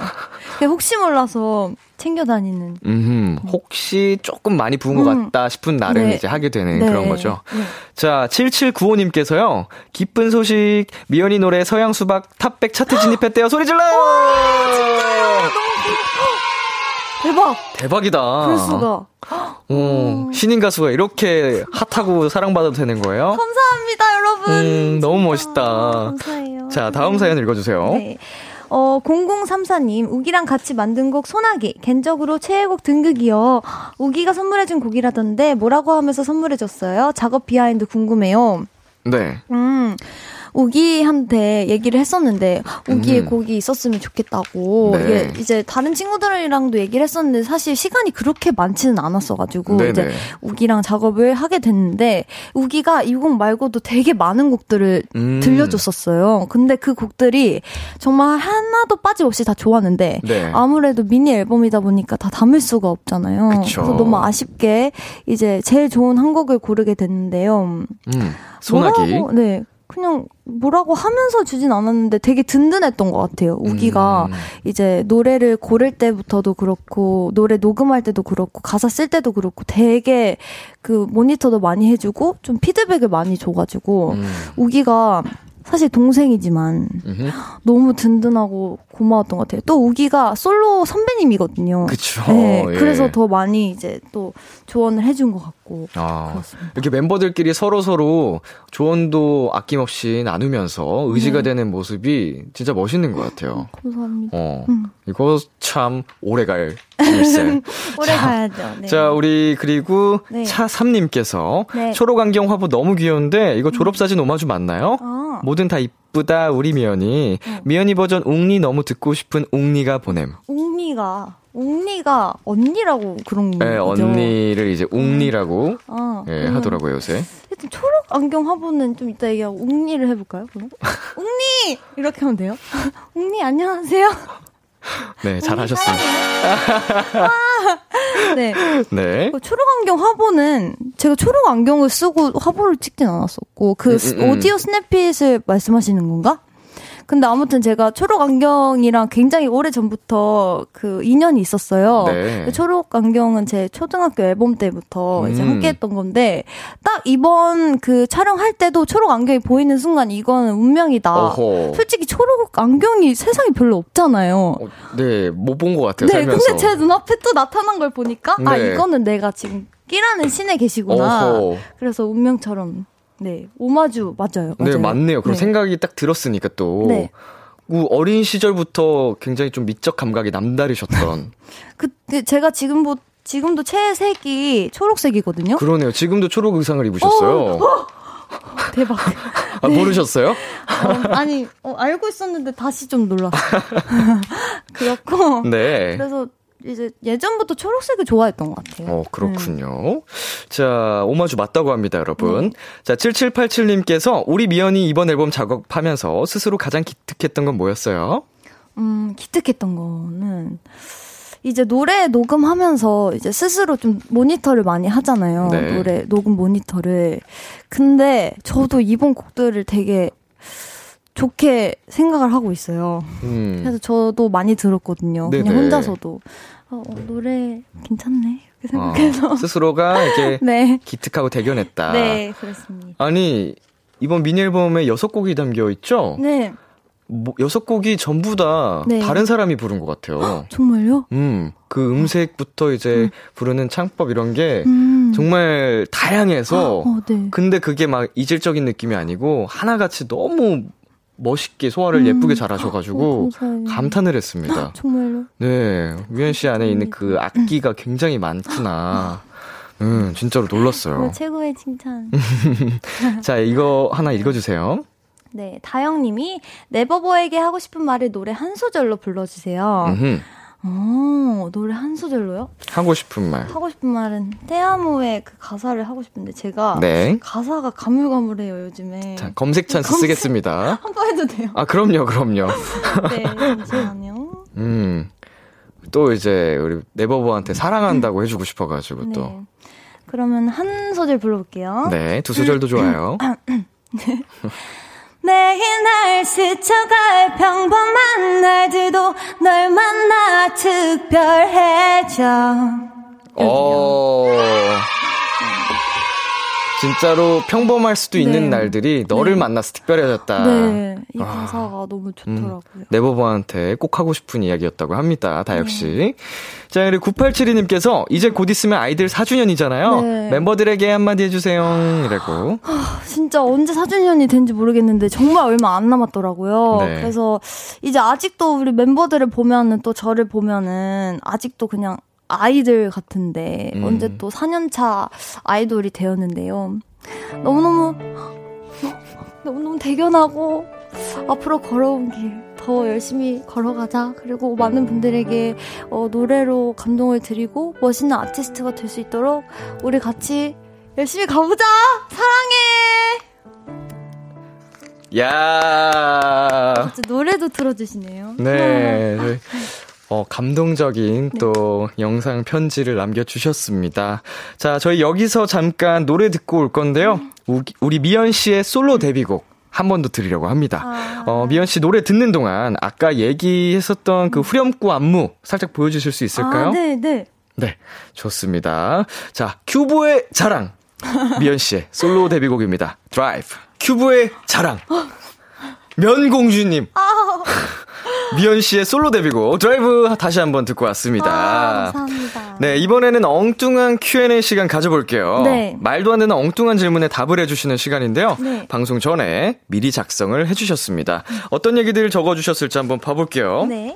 혹시 몰라서 챙겨 다니는. 음, 혹시 조금 많이 부은 음. 것 같다 싶은 날은 네. 이제 하게 되는 네. 그런 거죠. 네. 자, 칠칠구오님께서요. 기쁜 소식, 미연이 노래 서양 수박 탑백 차트 진입했대요. 소리 질러요! 와, 진짜요? 너무 기뻐. 대박! 대박이다. 그럴 수가. 오, 신인 가수가 이렇게 핫하고 사랑받아도 되는 거예요? 감사합니다, 여러분. 음, 너무 멋있다. 감사해요. 자, 다음 사연 읽어주세요. 네. 어, 공공삼사님, 우기랑 같이 만든 곡 소나기, 겐적으로 최애곡 등극이요. 우기가 선물해준 곡이라던데 뭐라고 하면서 선물해줬어요? 작업 비하인드 궁금해요. 네. 음, 오기한테 얘기를 했었는데 오기에 음. 곡이 있었으면 좋겠다고 네. 이게 이제 다른 친구들이랑도 얘기를 했었는데 사실 시간이 그렇게 많지는 않았어가지고 네네. 이제 우기랑 작업을 하게 됐는데 우기가 이 곡 말고도 되게 많은 곡들을 음. 들려줬었어요. 근데 그 곡들이 정말 하나도 빠짐없이 다 좋았는데 네. 아무래도 미니 앨범이다 보니까 다 담을 수가 없잖아요. 그쵸. 그래서 너무 아쉽게 이제 제일 좋은 한 곡을 고르게 됐는데요. 음. 소나기. 뭐라고, 네. 그냥 뭐라고 하면서 주진 않았는데 되게 든든했던 것 같아요. 우기가 음. 이제 노래를 고를 때부터도 그렇고 노래 녹음할 때도 그렇고 가사 쓸 때도 그렇고 되게 그 모니터도 많이 해주고 좀 피드백을 많이 줘가지고 음. 우기가 사실 동생이지만 음흠. 너무 든든하고 고마웠던 것 같아요. 또 우기가 솔로 선배님이거든요. 그쵸. 네, 예. 그래서 더 많이 이제 또 조언을 해준 것 같고. 아, 그렇습니다. 이렇게 멤버들끼리 서로 서로 조언도 아낌없이 나누면서 의지가 네. 되는 모습이 진짜 멋있는 것 같아요. 감사합니다. 어, 음. 이거 참 오래갈 일생. 오래가야죠. 네. 자, 우리 그리고 네. 차삼님께서 네. 초록안경 화보 너무 귀여운데 이거 졸업사진 오마주 맞나요? 아. 뭐든 다 이쁘다 우리 미연이. 어. 미연이 버전 웅리 너무 듣고 싶은 웅리가 보냄. 웅리가 웅리가 언니라고 그런 거죠? 네, 언니를 이제 웅리라고 음. 아, 예, 하더라고요 요새. 일단 초록 안경 화보는 좀 이따 얘기하고 웅리를 해볼까요? 그럼? 웅리 이렇게 하면 돼요? 웅리 안녕하세요. 네, 잘하셨습니다. 네. 네. 초록 안경 화보는 제가 초록 안경을 쓰고 화보를 찍진 않았었고 그 음, 음, 오디오 스냅핏을 말씀하시는 건가? 근데 아무튼 제가 초록 안경이랑 굉장히 오래 전부터 그 인연이 있었어요. 네. 초록 안경은 제 초등학교 앨범 때부터 음. 이제 함께했던 건데 딱 이번 그 촬영할 때도 초록 안경이 보이는 순간 이거는 운명이다. 어허. 솔직히 초록 안경이 세상에 별로 없잖아요. 어, 네, 못 본 것 같아요. 네, 살면서. 근데 제 눈앞에 또 나타난 걸 보니까 네. 아 이거는 내가 지금 끼라는 신에 계시구나. 어허. 그래서 운명처럼. 네, 오마주 맞아요. 맞아요. 네, 맞네요. 그런 네. 생각이 딱 들었으니까 또 네. 어린 시절부터 굉장히 좀 미적 감각이 남다르셨던. 그때 제가 지금도 지금도 제 색이 초록색이거든요. 그러네요. 지금도 초록 의상을 입으셨어요. 오, 오, 대박. 아, 네. 모르셨어요? 어, 아니 어, 알고 있었는데 다시 좀 놀랐어요. 그렇고. 네. 그래서. 이제 예전부터 초록색을 좋아했던 것 같아요. 어, 그렇군요. 네. 자, 오마주 맞다고 합니다, 여러분. 네. 자, 칠칠팔칠님께서 우리 미연이 이번 앨범 작업하면서 스스로 가장 기특했던 건 뭐였어요? 음, 기특했던 거는 이제 노래 녹음하면서 이제 스스로 좀 모니터를 많이 하잖아요. 네. 노래 녹음 모니터를. 근데 저도 이번 곡들을 되게 좋게 생각을 하고 있어요. 음. 그래서 저도 많이 들었거든요. 네네. 그냥 혼자서도 어, 어, 노래 괜찮네 이렇게 생각해서 어, 스스로가 이렇게 네. 기특하고 대견했다. 네, 그렇습니다. 아니 이번 미니 앨범에 여섯 곡이 담겨 있죠? 네. 뭐, 여섯 곡이 전부 다 네. 다른 사람이 부른 것 같아요. 헉, 정말요? 음, 그 음색부터 이제 음. 부르는 창법 이런 게 음. 정말 다양해서 어, 네. 근데 그게 막 이질적인 느낌이 아니고 하나같이 너무 멋있게 소화를 음. 예쁘게 잘하셔가지고 어, 감탄을 했습니다. 정말요? 네, 미연 씨 안에 있는 그 악기가 굉장히 많구나. 음, 진짜로 놀랐어요. 최고의 칭찬. 자, 이거 하나 읽어주세요. 네, 다영님이 네버버에게 하고 싶은 말을 노래 한 소절로 불러주세요. 음흠. 오, 노래 한 소절로요? 하고 싶은 말. 하고 싶은 말은 태아모의 그 가사를 하고 싶은데 제가 네. 가사가 가물가물해요 요즘에. 자, 검색 찬스 검색... 쓰겠습니다. 한번 해도 돼요? 아, 그럼요, 그럼요. 네, 잠시만요. 음, 또 이제 우리 네버버한테 사랑한다고 해주고 싶어가지고 또. 네. 그러면 한 소절 불러볼게요. 네, 두 소절도 좋아요. 네. 매일 날 스쳐갈 평범한 날들도 널 만나 특별해져. 오. 진짜로 평범할 수도 네. 있는 날들이 너를 네. 만나서 특별해졌다. 네, 이 가사가 아. 너무 좋더라고요. 음. 네버버한테 꼭 하고 싶은 이야기였다고 합니다. 다 역시. 네. 자, 그리고 구팔칠이님께서 이제 곧 있으면 아이들 사 주년이잖아요. 네. 멤버들에게 한마디 해주세요. 이라고. 아, 진짜 언제 사 주년이 된지 모르겠는데 정말 얼마 안 남았더라고요. 네. 그래서 이제 아직도 우리 멤버들을 보면은 또 저를 보면은 아직도 그냥 아이들 같은데 음. 언제 또 사 년 차 아이돌이 되었는데요. 너무너무 너무너무 대견하고 앞으로 걸어온 길 더 열심히 걸어가자. 그리고 많은 분들에게 어, 노래로 감동을 드리고 멋있는 아티스트가 될 수 있도록 우리 같이 열심히 가보자. 사랑해. 야. 진짜 노래도 들어주시네요. 네. 네. 어, 감동적인 네. 또 영상 편지를 남겨주셨습니다. 자, 저희 여기서 잠깐 노래 듣고 올 건데요. 음. 우리 미연 씨의 솔로 데뷔곡. 한 번 더 드리려고 합니다. 아. 어, 미연 씨 노래 듣는 동안 아까 얘기했었던 그 후렴구 안무 살짝 보여주실 수 있을까요? 아, 네, 네. 네, 좋습니다. 자, 큐브의 자랑. 미연 씨의 솔로 데뷔곡입니다. 드라이브. 큐브의 자랑. 면공주님. 아. 미연 씨의 솔로 데뷔곡 드라이브 다시 한번 듣고 왔습니다. 아, 감사합니다. 네, 이번에는 엉뚱한 큐 앤 에이 시간 가져볼게요. 네. 말도 안 되는 엉뚱한 질문에 답을 해주시는 시간인데요. 네. 방송 전에 미리 작성을 해주셨습니다. 어떤 얘기들 적어주셨을지 한번 봐볼게요. 네.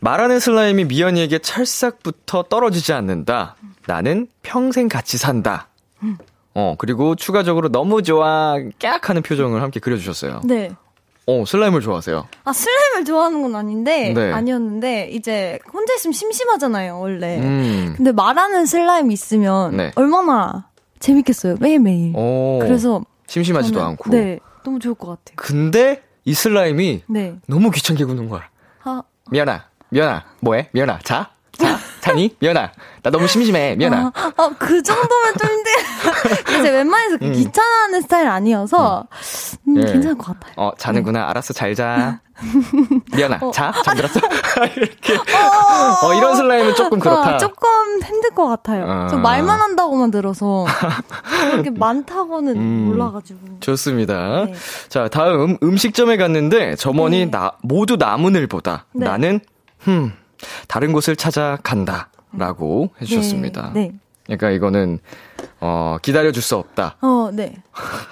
말하는 슬라임이 미연이에게 찰싹부터 떨어지지 않는다. 나는 평생 같이 산다. 음. 어, 그리고 추가적으로 너무 좋아 깍 하는 표정을 함께 그려주셨어요. 네. 어, 슬라임을 좋아하세요? 아, 슬라임을 좋아하는 건 아닌데, 네. 아니었는데, 이제, 혼자 있으면 심심하잖아요, 원래. 음. 근데 말하는 슬라임이 있으면, 네. 얼마나 재밌겠어요, 매일매일. 오. 그래서. 심심하지도 저는, 않고. 네. 너무 좋을 것 같아요. 근데, 이 슬라임이, 네. 너무 귀찮게 구는 거야. 아. 미연아, 미연아, 뭐해? 미연아, 자? 자, 자니? 미연아, 나 너무 심심해, 미연아. 아, 아, 그 정도면 좀 힘들. 이제 웬만해서 음. 귀찮아하는 스타일 아니어서 음, 네. 괜찮을 것 같아요. 어, 자는구나. 음. 알았어, 잘 자. 미연아, 어. 자? 잠들었어? 이렇게. 어, 어, 이런 슬라임은 조금 그렇다. 어, 조금 힘들 것 같아요. 어. 저 말만 한다고만 들어서 그렇게 많다고는 음. 몰라가지고. 좋습니다. 네. 자, 다음 음식점에 갔는데 점원이 네. 나, 모두 나무늘보다 네. 나는 흠. 다른 곳을 찾아간다 라고 해주셨습니다. 네, 네. 그러니까 이거는 어, 기다려줄 수 없다. 어, 네.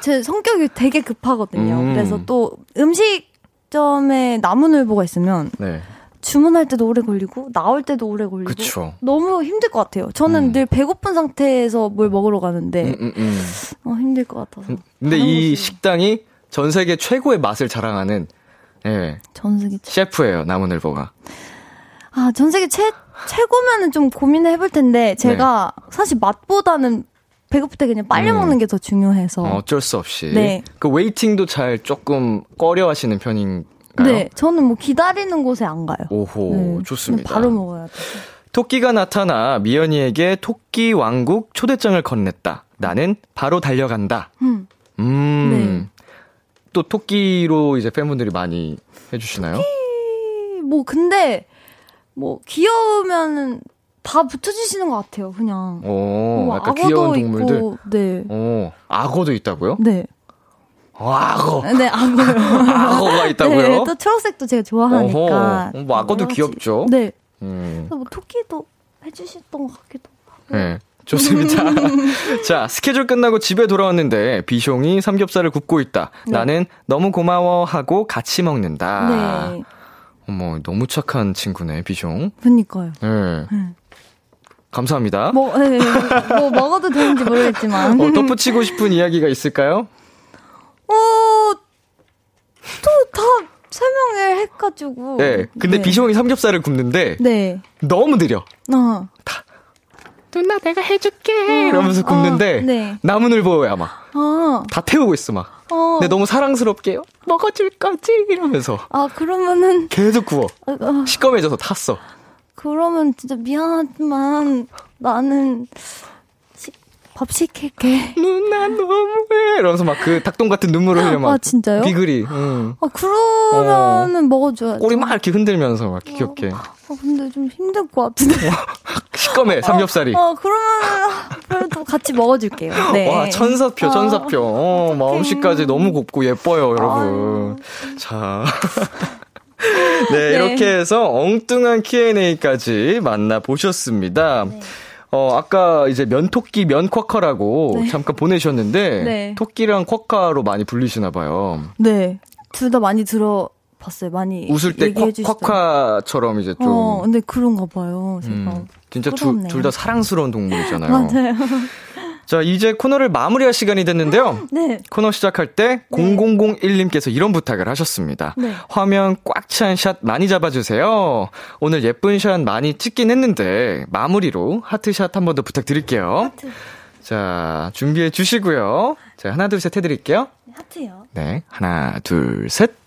제 성격이 되게 급하거든요. 음. 그래서 또 음식점에 나무늘보가 있으면 네. 주문할 때도 오래 걸리고 나올 때도 오래 걸리고 그쵸. 너무 힘들 것 같아요. 저는 음. 늘 배고픈 상태에서 뭘 먹으러 가는데 음, 음, 음. 어, 힘들 것 같아서. 근데 이 식당이 전 세계 최고의 맛을 자랑하는 예. 전 세계 셰프예요, 나무늘보가. 아, 전 세계 최, 최고면은 좀 고민을 해볼 텐데, 제가 네. 사실 맛보다는 배고플 때 그냥 빨리 음. 먹는 게 더 중요해서. 어쩔 수 없이. 네. 그 웨이팅도 잘 조금 꺼려 하시는 편인가요? 네. 저는 뭐 기다리는 곳에 안 가요. 오호, 네. 좋습니다. 바로 먹어야 돼. 토끼가 나타나 미연이에게 토끼 왕국 초대장을 건넸다. 나는 바로 달려간다. 음. 음. 네. 또 토끼로 이제 팬분들이 많이 해주시나요? 토끼, 뭐 근데, 뭐 귀여우면 다 붙여주시는 것 같아요, 그냥. 오, 뭐, 약간 귀여운 동물들. 있고, 네. 오, 악어도 있다고요? 네. 어, 악어. 네, 악어요. 악어가 있다고요? 네, 또 초록색도 제가 좋아하니까. 어허, 뭐 악어도 귀엽죠. 네. 음. 뭐 토끼도 해주셨던 것 같기도 하고. 네. 좋습니다. 자, 스케줄 끝나고 집에 돌아왔는데 비숑이 삼겹살을 굽고 있다. 네. 나는 너무 고마워하고 같이 먹는다. 네. 뭐 너무 착한 친구네, 비숑. 그러니까요. 예. 네. 네. 감사합니다. 뭐, 네, 뭐 먹어도 되는지 모르겠지만. 어, 덧붙이고 싶은 이야기가 있을까요? 어, 또 다 설명을 해가지고. 네. 근데 네. 비숑이 삼겹살을 굽는데. 네. 너무 느려. 어. 다. 누나 내가 해줄게. 어, 이러면서 굽는데. 어, 네. 나무늘보에 아마. 어. 다 태우고 있어 막. 어. 근데 너무 사랑스럽게 먹어줄 거지 이러면서 아 그러면은 계속 구워 어, 어. 시꺼매져서 탔어. 그러면 진짜 미안하지만 나는 시, 밥 시킬게. 누나 너무해 이러면서 막 그 닭똥 같은 눈물을 흘려 막. 아 진짜요? 비글이. 응. 아 그러면은 어. 먹어줘야지. 꼬리 막 이렇게 흔들면서 막 귀엽게. 어. 아 근데 좀 힘들 것 같은데. 시꺼매 삼겹살이. 어, 어 그러면 그래도 같이 먹어줄게요. 네. 와 천사표 어, 천사표. 어, 마음씨까지 너무 곱고 예뻐요 여러분. 아유. 자, 네, 네 이렇게 해서 엉뚱한 큐 앤 에이까지 만나 보셨습니다. 네. 어 아까 이제 면토끼 면쿼카라고 네. 잠깐 보내셨는데 네. 토끼랑 쿼카로 많이 불리시나 봐요. 네, 둘 다 많이 들어. 봤어요. 많이 웃을 때 쿼카처럼 이제 좀. 어, 근데 그런가 봐요. 제가. 음, 진짜 둘 다 사랑스러운 동물이잖아요. 맞아요. 자, 이제 코너를 마무리할 시간이 됐는데요. 네. 코너 시작할 때 공공공일 님께서 이런 부탁을 하셨습니다. 네. 화면 꽉 찬 샷 많이 잡아주세요. 오늘 예쁜 샷 많이 찍긴 했는데 마무리로 하트샷 한 번 더 부탁드릴게요. 하트. 자, 준비해 주시고요. 자, 하나, 둘, 셋 해드릴게요. 하트요. 네, 하나, 둘, 셋.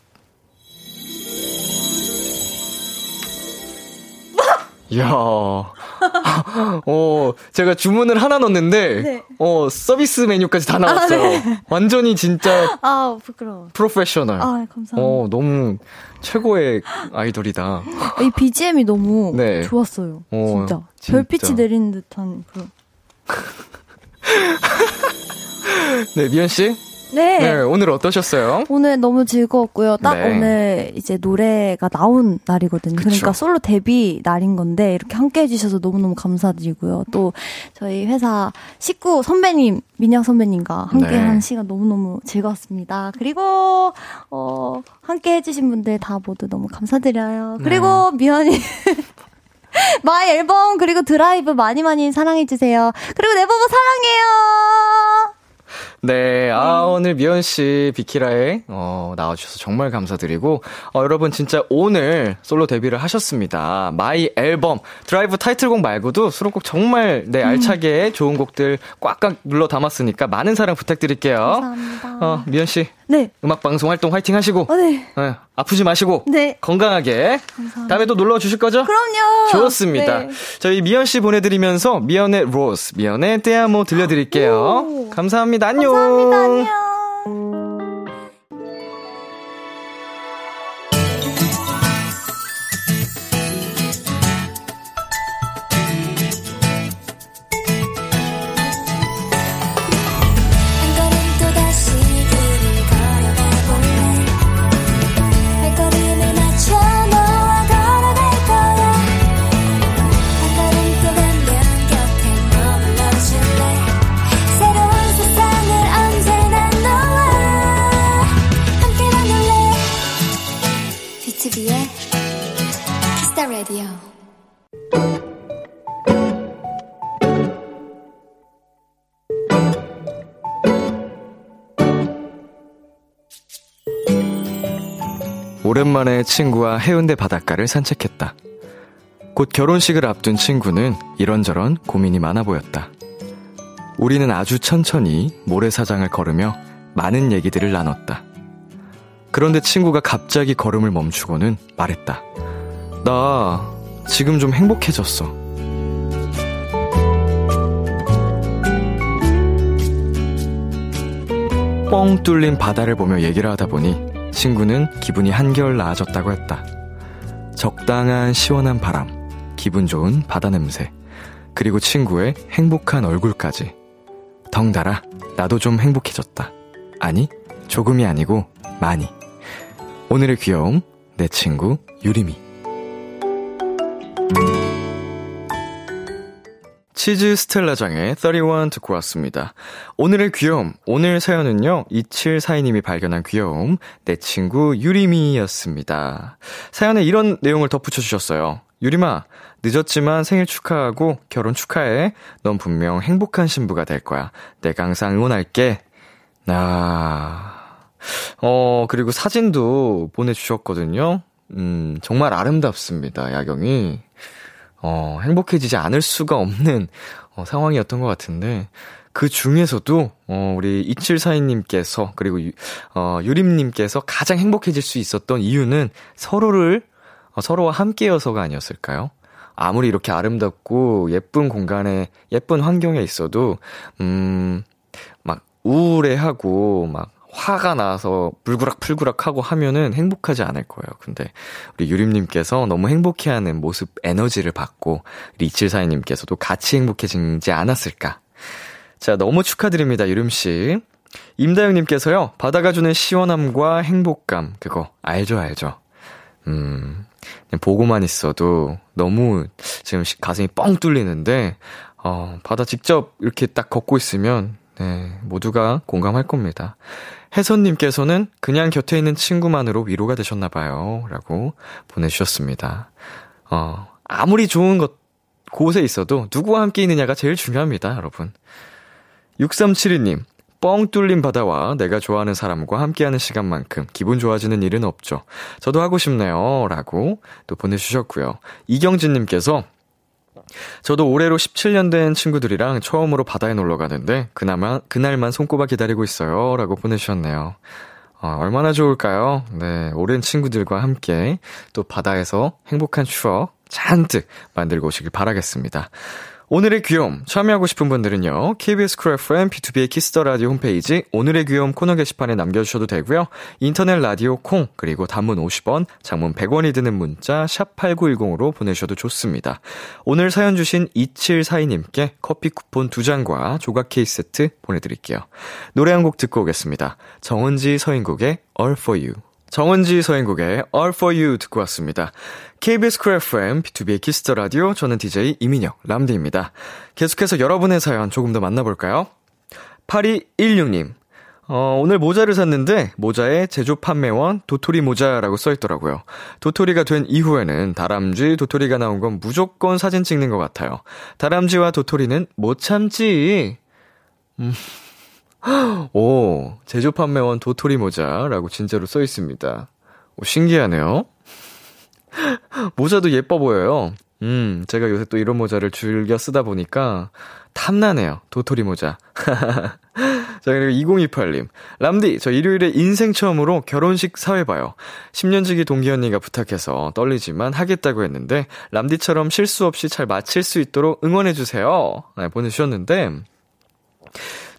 이야, 어, 제가 주문을 하나 넣었는데, 네. 어, 서비스 메뉴까지 다 나왔어요. 아, 네. 완전히 진짜. 아, 부끄러워. 프로페셔널. 아, 감사합니다. 어, 너무 최고의 아이돌이다. 이 비지엠이 너무 네. 좋았어요. 어, 진짜. 진짜. 별빛이 내리는 듯한 그런. 네, 미연씨. 네. 네, 오늘 어떠셨어요? 오늘 너무 즐거웠고요. 딱 네. 오늘 이제 노래가 나온 날이거든요. 그쵸. 그러니까 솔로 데뷔 날인 건데 이렇게 함께해 주셔서 너무너무 감사드리고요. 또 저희 회사 식구 선배님, 민혁 선배님과 함께한 네. 시간 너무너무 즐거웠습니다. 그리고 어, 함께해 주신 분들 다 모두 너무 감사드려요. 그리고 네. 미연이 마이 앨범 그리고 드라이브 많이 많이 사랑해 주세요. 그리고 네버버 사랑해요. 네, 아, 오늘 미연 씨 비키라에, 어, 나와주셔서 정말 감사드리고, 어, 여러분 진짜 오늘 솔로 데뷔를 하셨습니다. 마이 앨범, 드라이브 타이틀곡 말고도 수록곡 정말, 네, 알차게 좋은 곡들 꽉꽉 눌러 담았으니까 많은 사랑 부탁드릴게요. 감사합니다. 어, 미연 씨. 네. 음악방송 활동 화이팅 하시고, 어, 네. 네. 아프지 마시고, 네. 건강하게. 감사합니다. 다음에 또 놀러 주실 거죠? 그럼요. 좋습니다. 네. 저희 미연 씨 보내드리면서, 미연의 로스, 미연의 떼아모 들려드릴게요. 오. 감사합니다. 안녕. 감사합니다. 안녕. 오랜만에 친구와 해운대 바닷가를 산책했다. 곧 결혼식을 앞둔 친구는 이런저런 고민이 많아 보였다. 우리는 아주 천천히 모래사장을 걸으며 많은 얘기들을 나눴다. 그런데 친구가 갑자기 걸음을 멈추고는 말했다. 나 지금 좀 행복해졌어. 뻥 뚫린 바다를 보며 얘기를 하다 보니 친구는 기분이 한결 나아졌다고 했다. 적당한 시원한 바람, 기분 좋은 바다 냄새, 그리고 친구의 행복한 얼굴까지. 덩달아 나도 좀 행복해졌다. 아니, 조금이 아니고 많이. 오늘의 귀여움, 내 친구 유림이. 치즈 스텔라장의 삼십일 듣고 왔습니다. 오늘의 귀여움, 오늘 사연은요, 이칠사이 님이 발견한 귀여움, 내 친구 유림이였습니다. 사연에 이런 내용을 덧붙여 주셨어요. 유림아, 늦었지만 생일 축하하고 결혼 축하해. 넌 분명 행복한 신부가 될 거야. 내가 항상 응원할게. 나, 어, 그리고 사진도 보내주셨거든요. 음, 정말 아름답습니다, 야경이. 어, 행복해지지 않을 수가 없는 어, 상황이었던 것 같은데, 그 중에서도 어, 우리 이칠사이 님께서 그리고 유, 어, 유림님께서 가장 행복해질 수 있었던 이유는 서로를 어, 서로와 함께여서가 아니었을까요? 아무리 이렇게 아름답고 예쁜 공간에 예쁜 환경에 있어도 음, 막 우울해하고 막 화가 나서 불구락불구락하고 하면은 행복하지 않을 거예요. 근데 우리 유림님께서 너무 행복해하는 모습 에너지를 받고 우리 이칠사이 님께서도 같이 행복해지지 않았을까. 자, 너무 축하드립니다, 유림씨. 임다영님께서요, 바다가 주는 시원함과 행복감, 그거 알죠 알죠. 음, 그냥 보고만 있어도 너무 지금 가슴이 뻥 뚫리는데 어, 바다 직접 이렇게 딱 걷고 있으면 네, 모두가 공감할 겁니다. 혜선님께서는 그냥 곁에 있는 친구만으로 위로가 되셨나봐요. 라고 보내주셨습니다. 어, 아무리 좋은 곳, 곳에 있어도 누구와 함께 있느냐가 제일 중요합니다, 여러분. 육삼칠이 님, 뻥 뚫린 바다와 내가 좋아하는 사람과 함께하는 시간만큼 기분 좋아지는 일은 없죠. 저도 하고 싶네요. 라고 또 보내주셨고요. 이경진님께서 저도 올해로 십칠 년 된 친구들이랑 처음으로 바다에 놀러 가는데 그나마, 그날만 손꼽아 기다리고 있어요. 라고 보내주셨네요. 어, 얼마나 좋을까요? 네, 오랜 친구들과 함께 또 바다에서 행복한 추억 잔뜩 만들고 오시길 바라겠습니다. 오늘의 귀여움 참여하고 싶은 분들은요. 케이비에스 쿨 에프엠 비투비의 키스터 라디오 홈페이지 오늘의 귀여움 코너 게시판에 남겨주셔도 되고요. 인터넷 라디오 콩 그리고 단문 오십 원, 장문 백 원이 드는 문자 샵 팔구일공으로 보내주셔도 좋습니다. 오늘 사연 주신 이칠사이 님께 커피 쿠폰 두 장과 조각 케이스 세트 보내드릴게요. 노래 한 곡 듣고 오겠습니다. 정은지 서인국의 All For You. 정은지 서인국의 All For You 듣고 왔습니다. 케이비에스 쿨 에프엠, 비투비의 키스터 라디오, 저는 디제이 이민혁, 람디입니다. 계속해서 여러분의 사연 조금 더 만나볼까요? 팔이일육 님, 어, 오늘 모자를 샀는데 모자에 제조 판매원 도토리 모자라고 써있더라고요. 도토리가 된 이후에는 다람쥐, 도토리가 나온 건 무조건 사진 찍는 것 같아요. 다람쥐와 도토리는 못 참지. 음... 오, 제조 판매원 도토리 모자라고 진짜로 써 있습니다. 오, 신기하네요. 모자도 예뻐 보여요. 음, 제가 요새 또 이런 모자를 즐겨 쓰다 보니까 탐나네요. 도토리 모자. 자, 그리고 이공이팔 님. 람디, 저 일요일에 인생 처음으로 결혼식 사회봐요. 십 년 지기 동기 언니가 부탁해서 떨리지만 하겠다고 했는데 람디처럼 실수 없이 잘 마칠 수 있도록 응원해주세요. 네, 보내주셨는데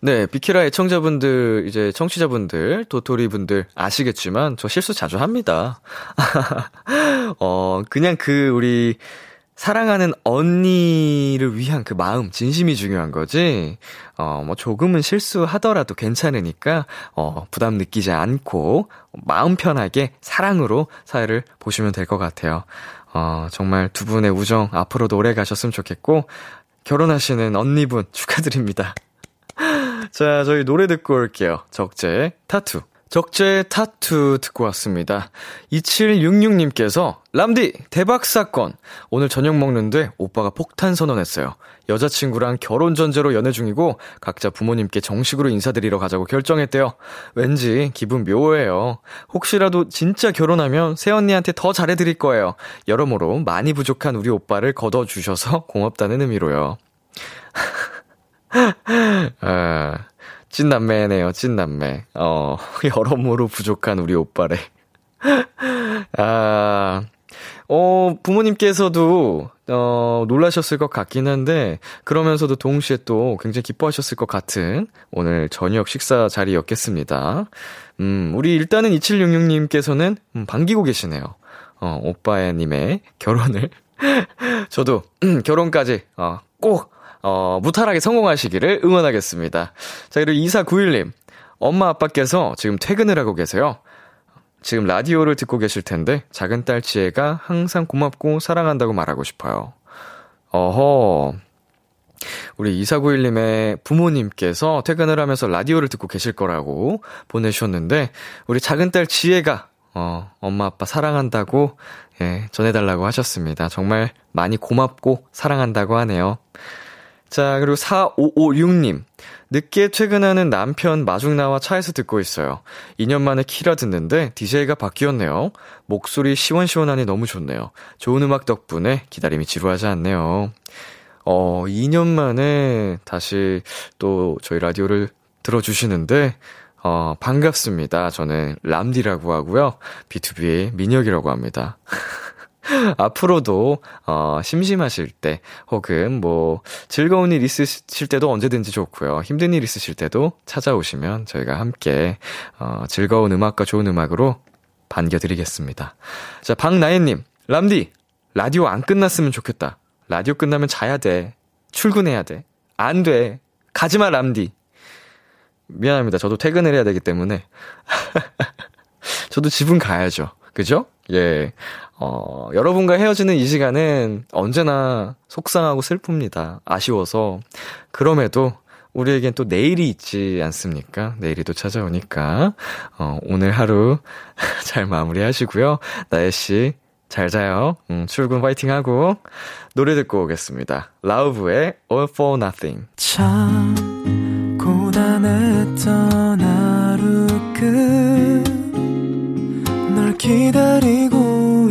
네, 비키라 애청자분들, 이제 청취자분들, 도토리분들 아시겠지만 저 실수 자주 합니다. 어, 그냥 그 우리 사랑하는 언니를 위한 그 마음, 진심이 중요한 거지. 어, 뭐 조금은 실수하더라도 괜찮으니까 어, 부담 느끼지 않고 마음 편하게 사랑으로 사회를 보시면 될 것 같아요. 어, 정말 두 분의 우정 앞으로도 오래 가셨으면 좋겠고 결혼하시는 언니분 축하드립니다. 자, 저희 노래 듣고 올게요. 적재의 타투. 적재의 타투 듣고 왔습니다. 이칠육육 님께서 람디 대박 사건. 오늘 저녁 먹는데 오빠가 폭탄 선언했어요. 여자친구랑 결혼 전제로 연애 중이고 각자 부모님께 정식으로 인사드리러 가자고 결정했대요. 왠지 기분 묘해요. 혹시라도 진짜 결혼하면 새언니한테 더 잘해드릴 거예요. 여러모로 많이 부족한 우리 오빠를 거둬주셔서 고맙다는 의미로요. 아, 찐남매네요, 찐남매. 어, 여러모로 부족한 우리 오빠래. 아, 어, 부모님께서도, 어, 놀라셨을 것 같긴 한데, 그러면서도 동시에 또 굉장히 기뻐하셨을 것 같은 오늘 저녁 식사 자리였겠습니다. 음, 우리 일단은 이칠육육 님께서는 반기고 계시네요. 어, 오빠님의 결혼을. 저도, 음, 결혼까지, 어, 꼭, 어, 무탈하게 성공하시기를 응원하겠습니다. 자, 그리고 이사구일 님. 엄마 아빠께서 지금 퇴근을 하고 계세요. 지금 라디오를 듣고 계실 텐데 작은 딸 지혜가 항상 고맙고 사랑한다고 말하고 싶어요. 어허. 우리 이사구일 님의 부모님께서 퇴근을 하면서 라디오를 듣고 계실 거라고 보내주셨는데 우리 작은 딸 지혜가 어, 엄마 아빠 사랑한다고 예, 전해달라고 하셨습니다. 정말 많이 고맙고 사랑한다고 하네요. 자, 그리고 사오오육 님. 늦게 퇴근하는 남편 마중 나와 차에서 듣고 있어요. 이 년 만에 키라 듣는데 디제이가 바뀌었네요. 목소리 시원시원하니 너무 좋네요. 좋은 음악 덕분에 기다림이 지루하지 않네요. 어, 이 년 만에 다시 또 저희 라디오를 들어주시는데 어, 반갑습니다. 저는 람디라고 하고요. 비투비의 민혁이라고 합니다. 앞으로도 어, 심심하실 때 혹은 뭐 즐거운 일 있으실 때도 언제든지 좋고요. 힘든 일 있으실 때도 찾아오시면 저희가 함께 어, 즐거운 음악과 좋은 음악으로 반겨드리겠습니다. 자, 박나연님. 람디 라디오 안 끝났으면 좋겠다. 라디오 끝나면 자야 돼. 출근해야 돼. 안 돼. 가지마 람디. 미안합니다. 저도 퇴근을 해야 되기 때문에 저도 집은 가야죠. 그죠? 예. 어, 여러분과 헤어지는 이 시간은 언제나 속상하고 슬픕니다. 아쉬워서. 그럼에도 우리에겐 또 내일이 있지 않습니까? 내일이 또 찾아오니까. 어, 오늘 하루 잘 마무리하시고요. 나예씨, 잘 자요. 음, 출근 파이팅하고. 노래 듣고 오겠습니다. 라우브의 All for Nothing. 참 고단했던 하루 끝 널 기다리고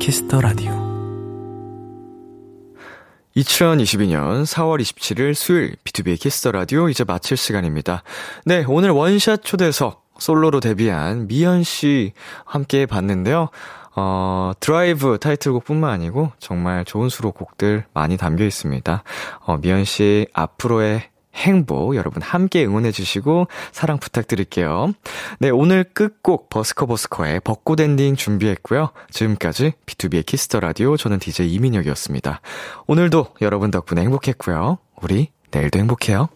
키스터 라디오 이천이십이 년 사월 이십칠일 수요일 비투비 키스터 라디오 이제 마칠 시간입니다. 네, 오늘 원샷 초대석 솔로로 데뷔한 미연 씨 함께 봤는데요. 어, 드라이브 타이틀곡뿐만 아니고 정말 좋은 수록곡들 많이 담겨 있습니다. 어, 미연 씨 앞으로의 행복 여러분 함께 응원해 주시고 사랑 부탁드릴게요. 네, 오늘 끝곡 버스커버스커의 벚꽃 엔딩 준비했고요. 지금까지 비투비의 키스터 라디오, 저는 디제이 이민혁이었습니다. 오늘도 여러분 덕분에 행복했고요. 우리 내일도 행복해요.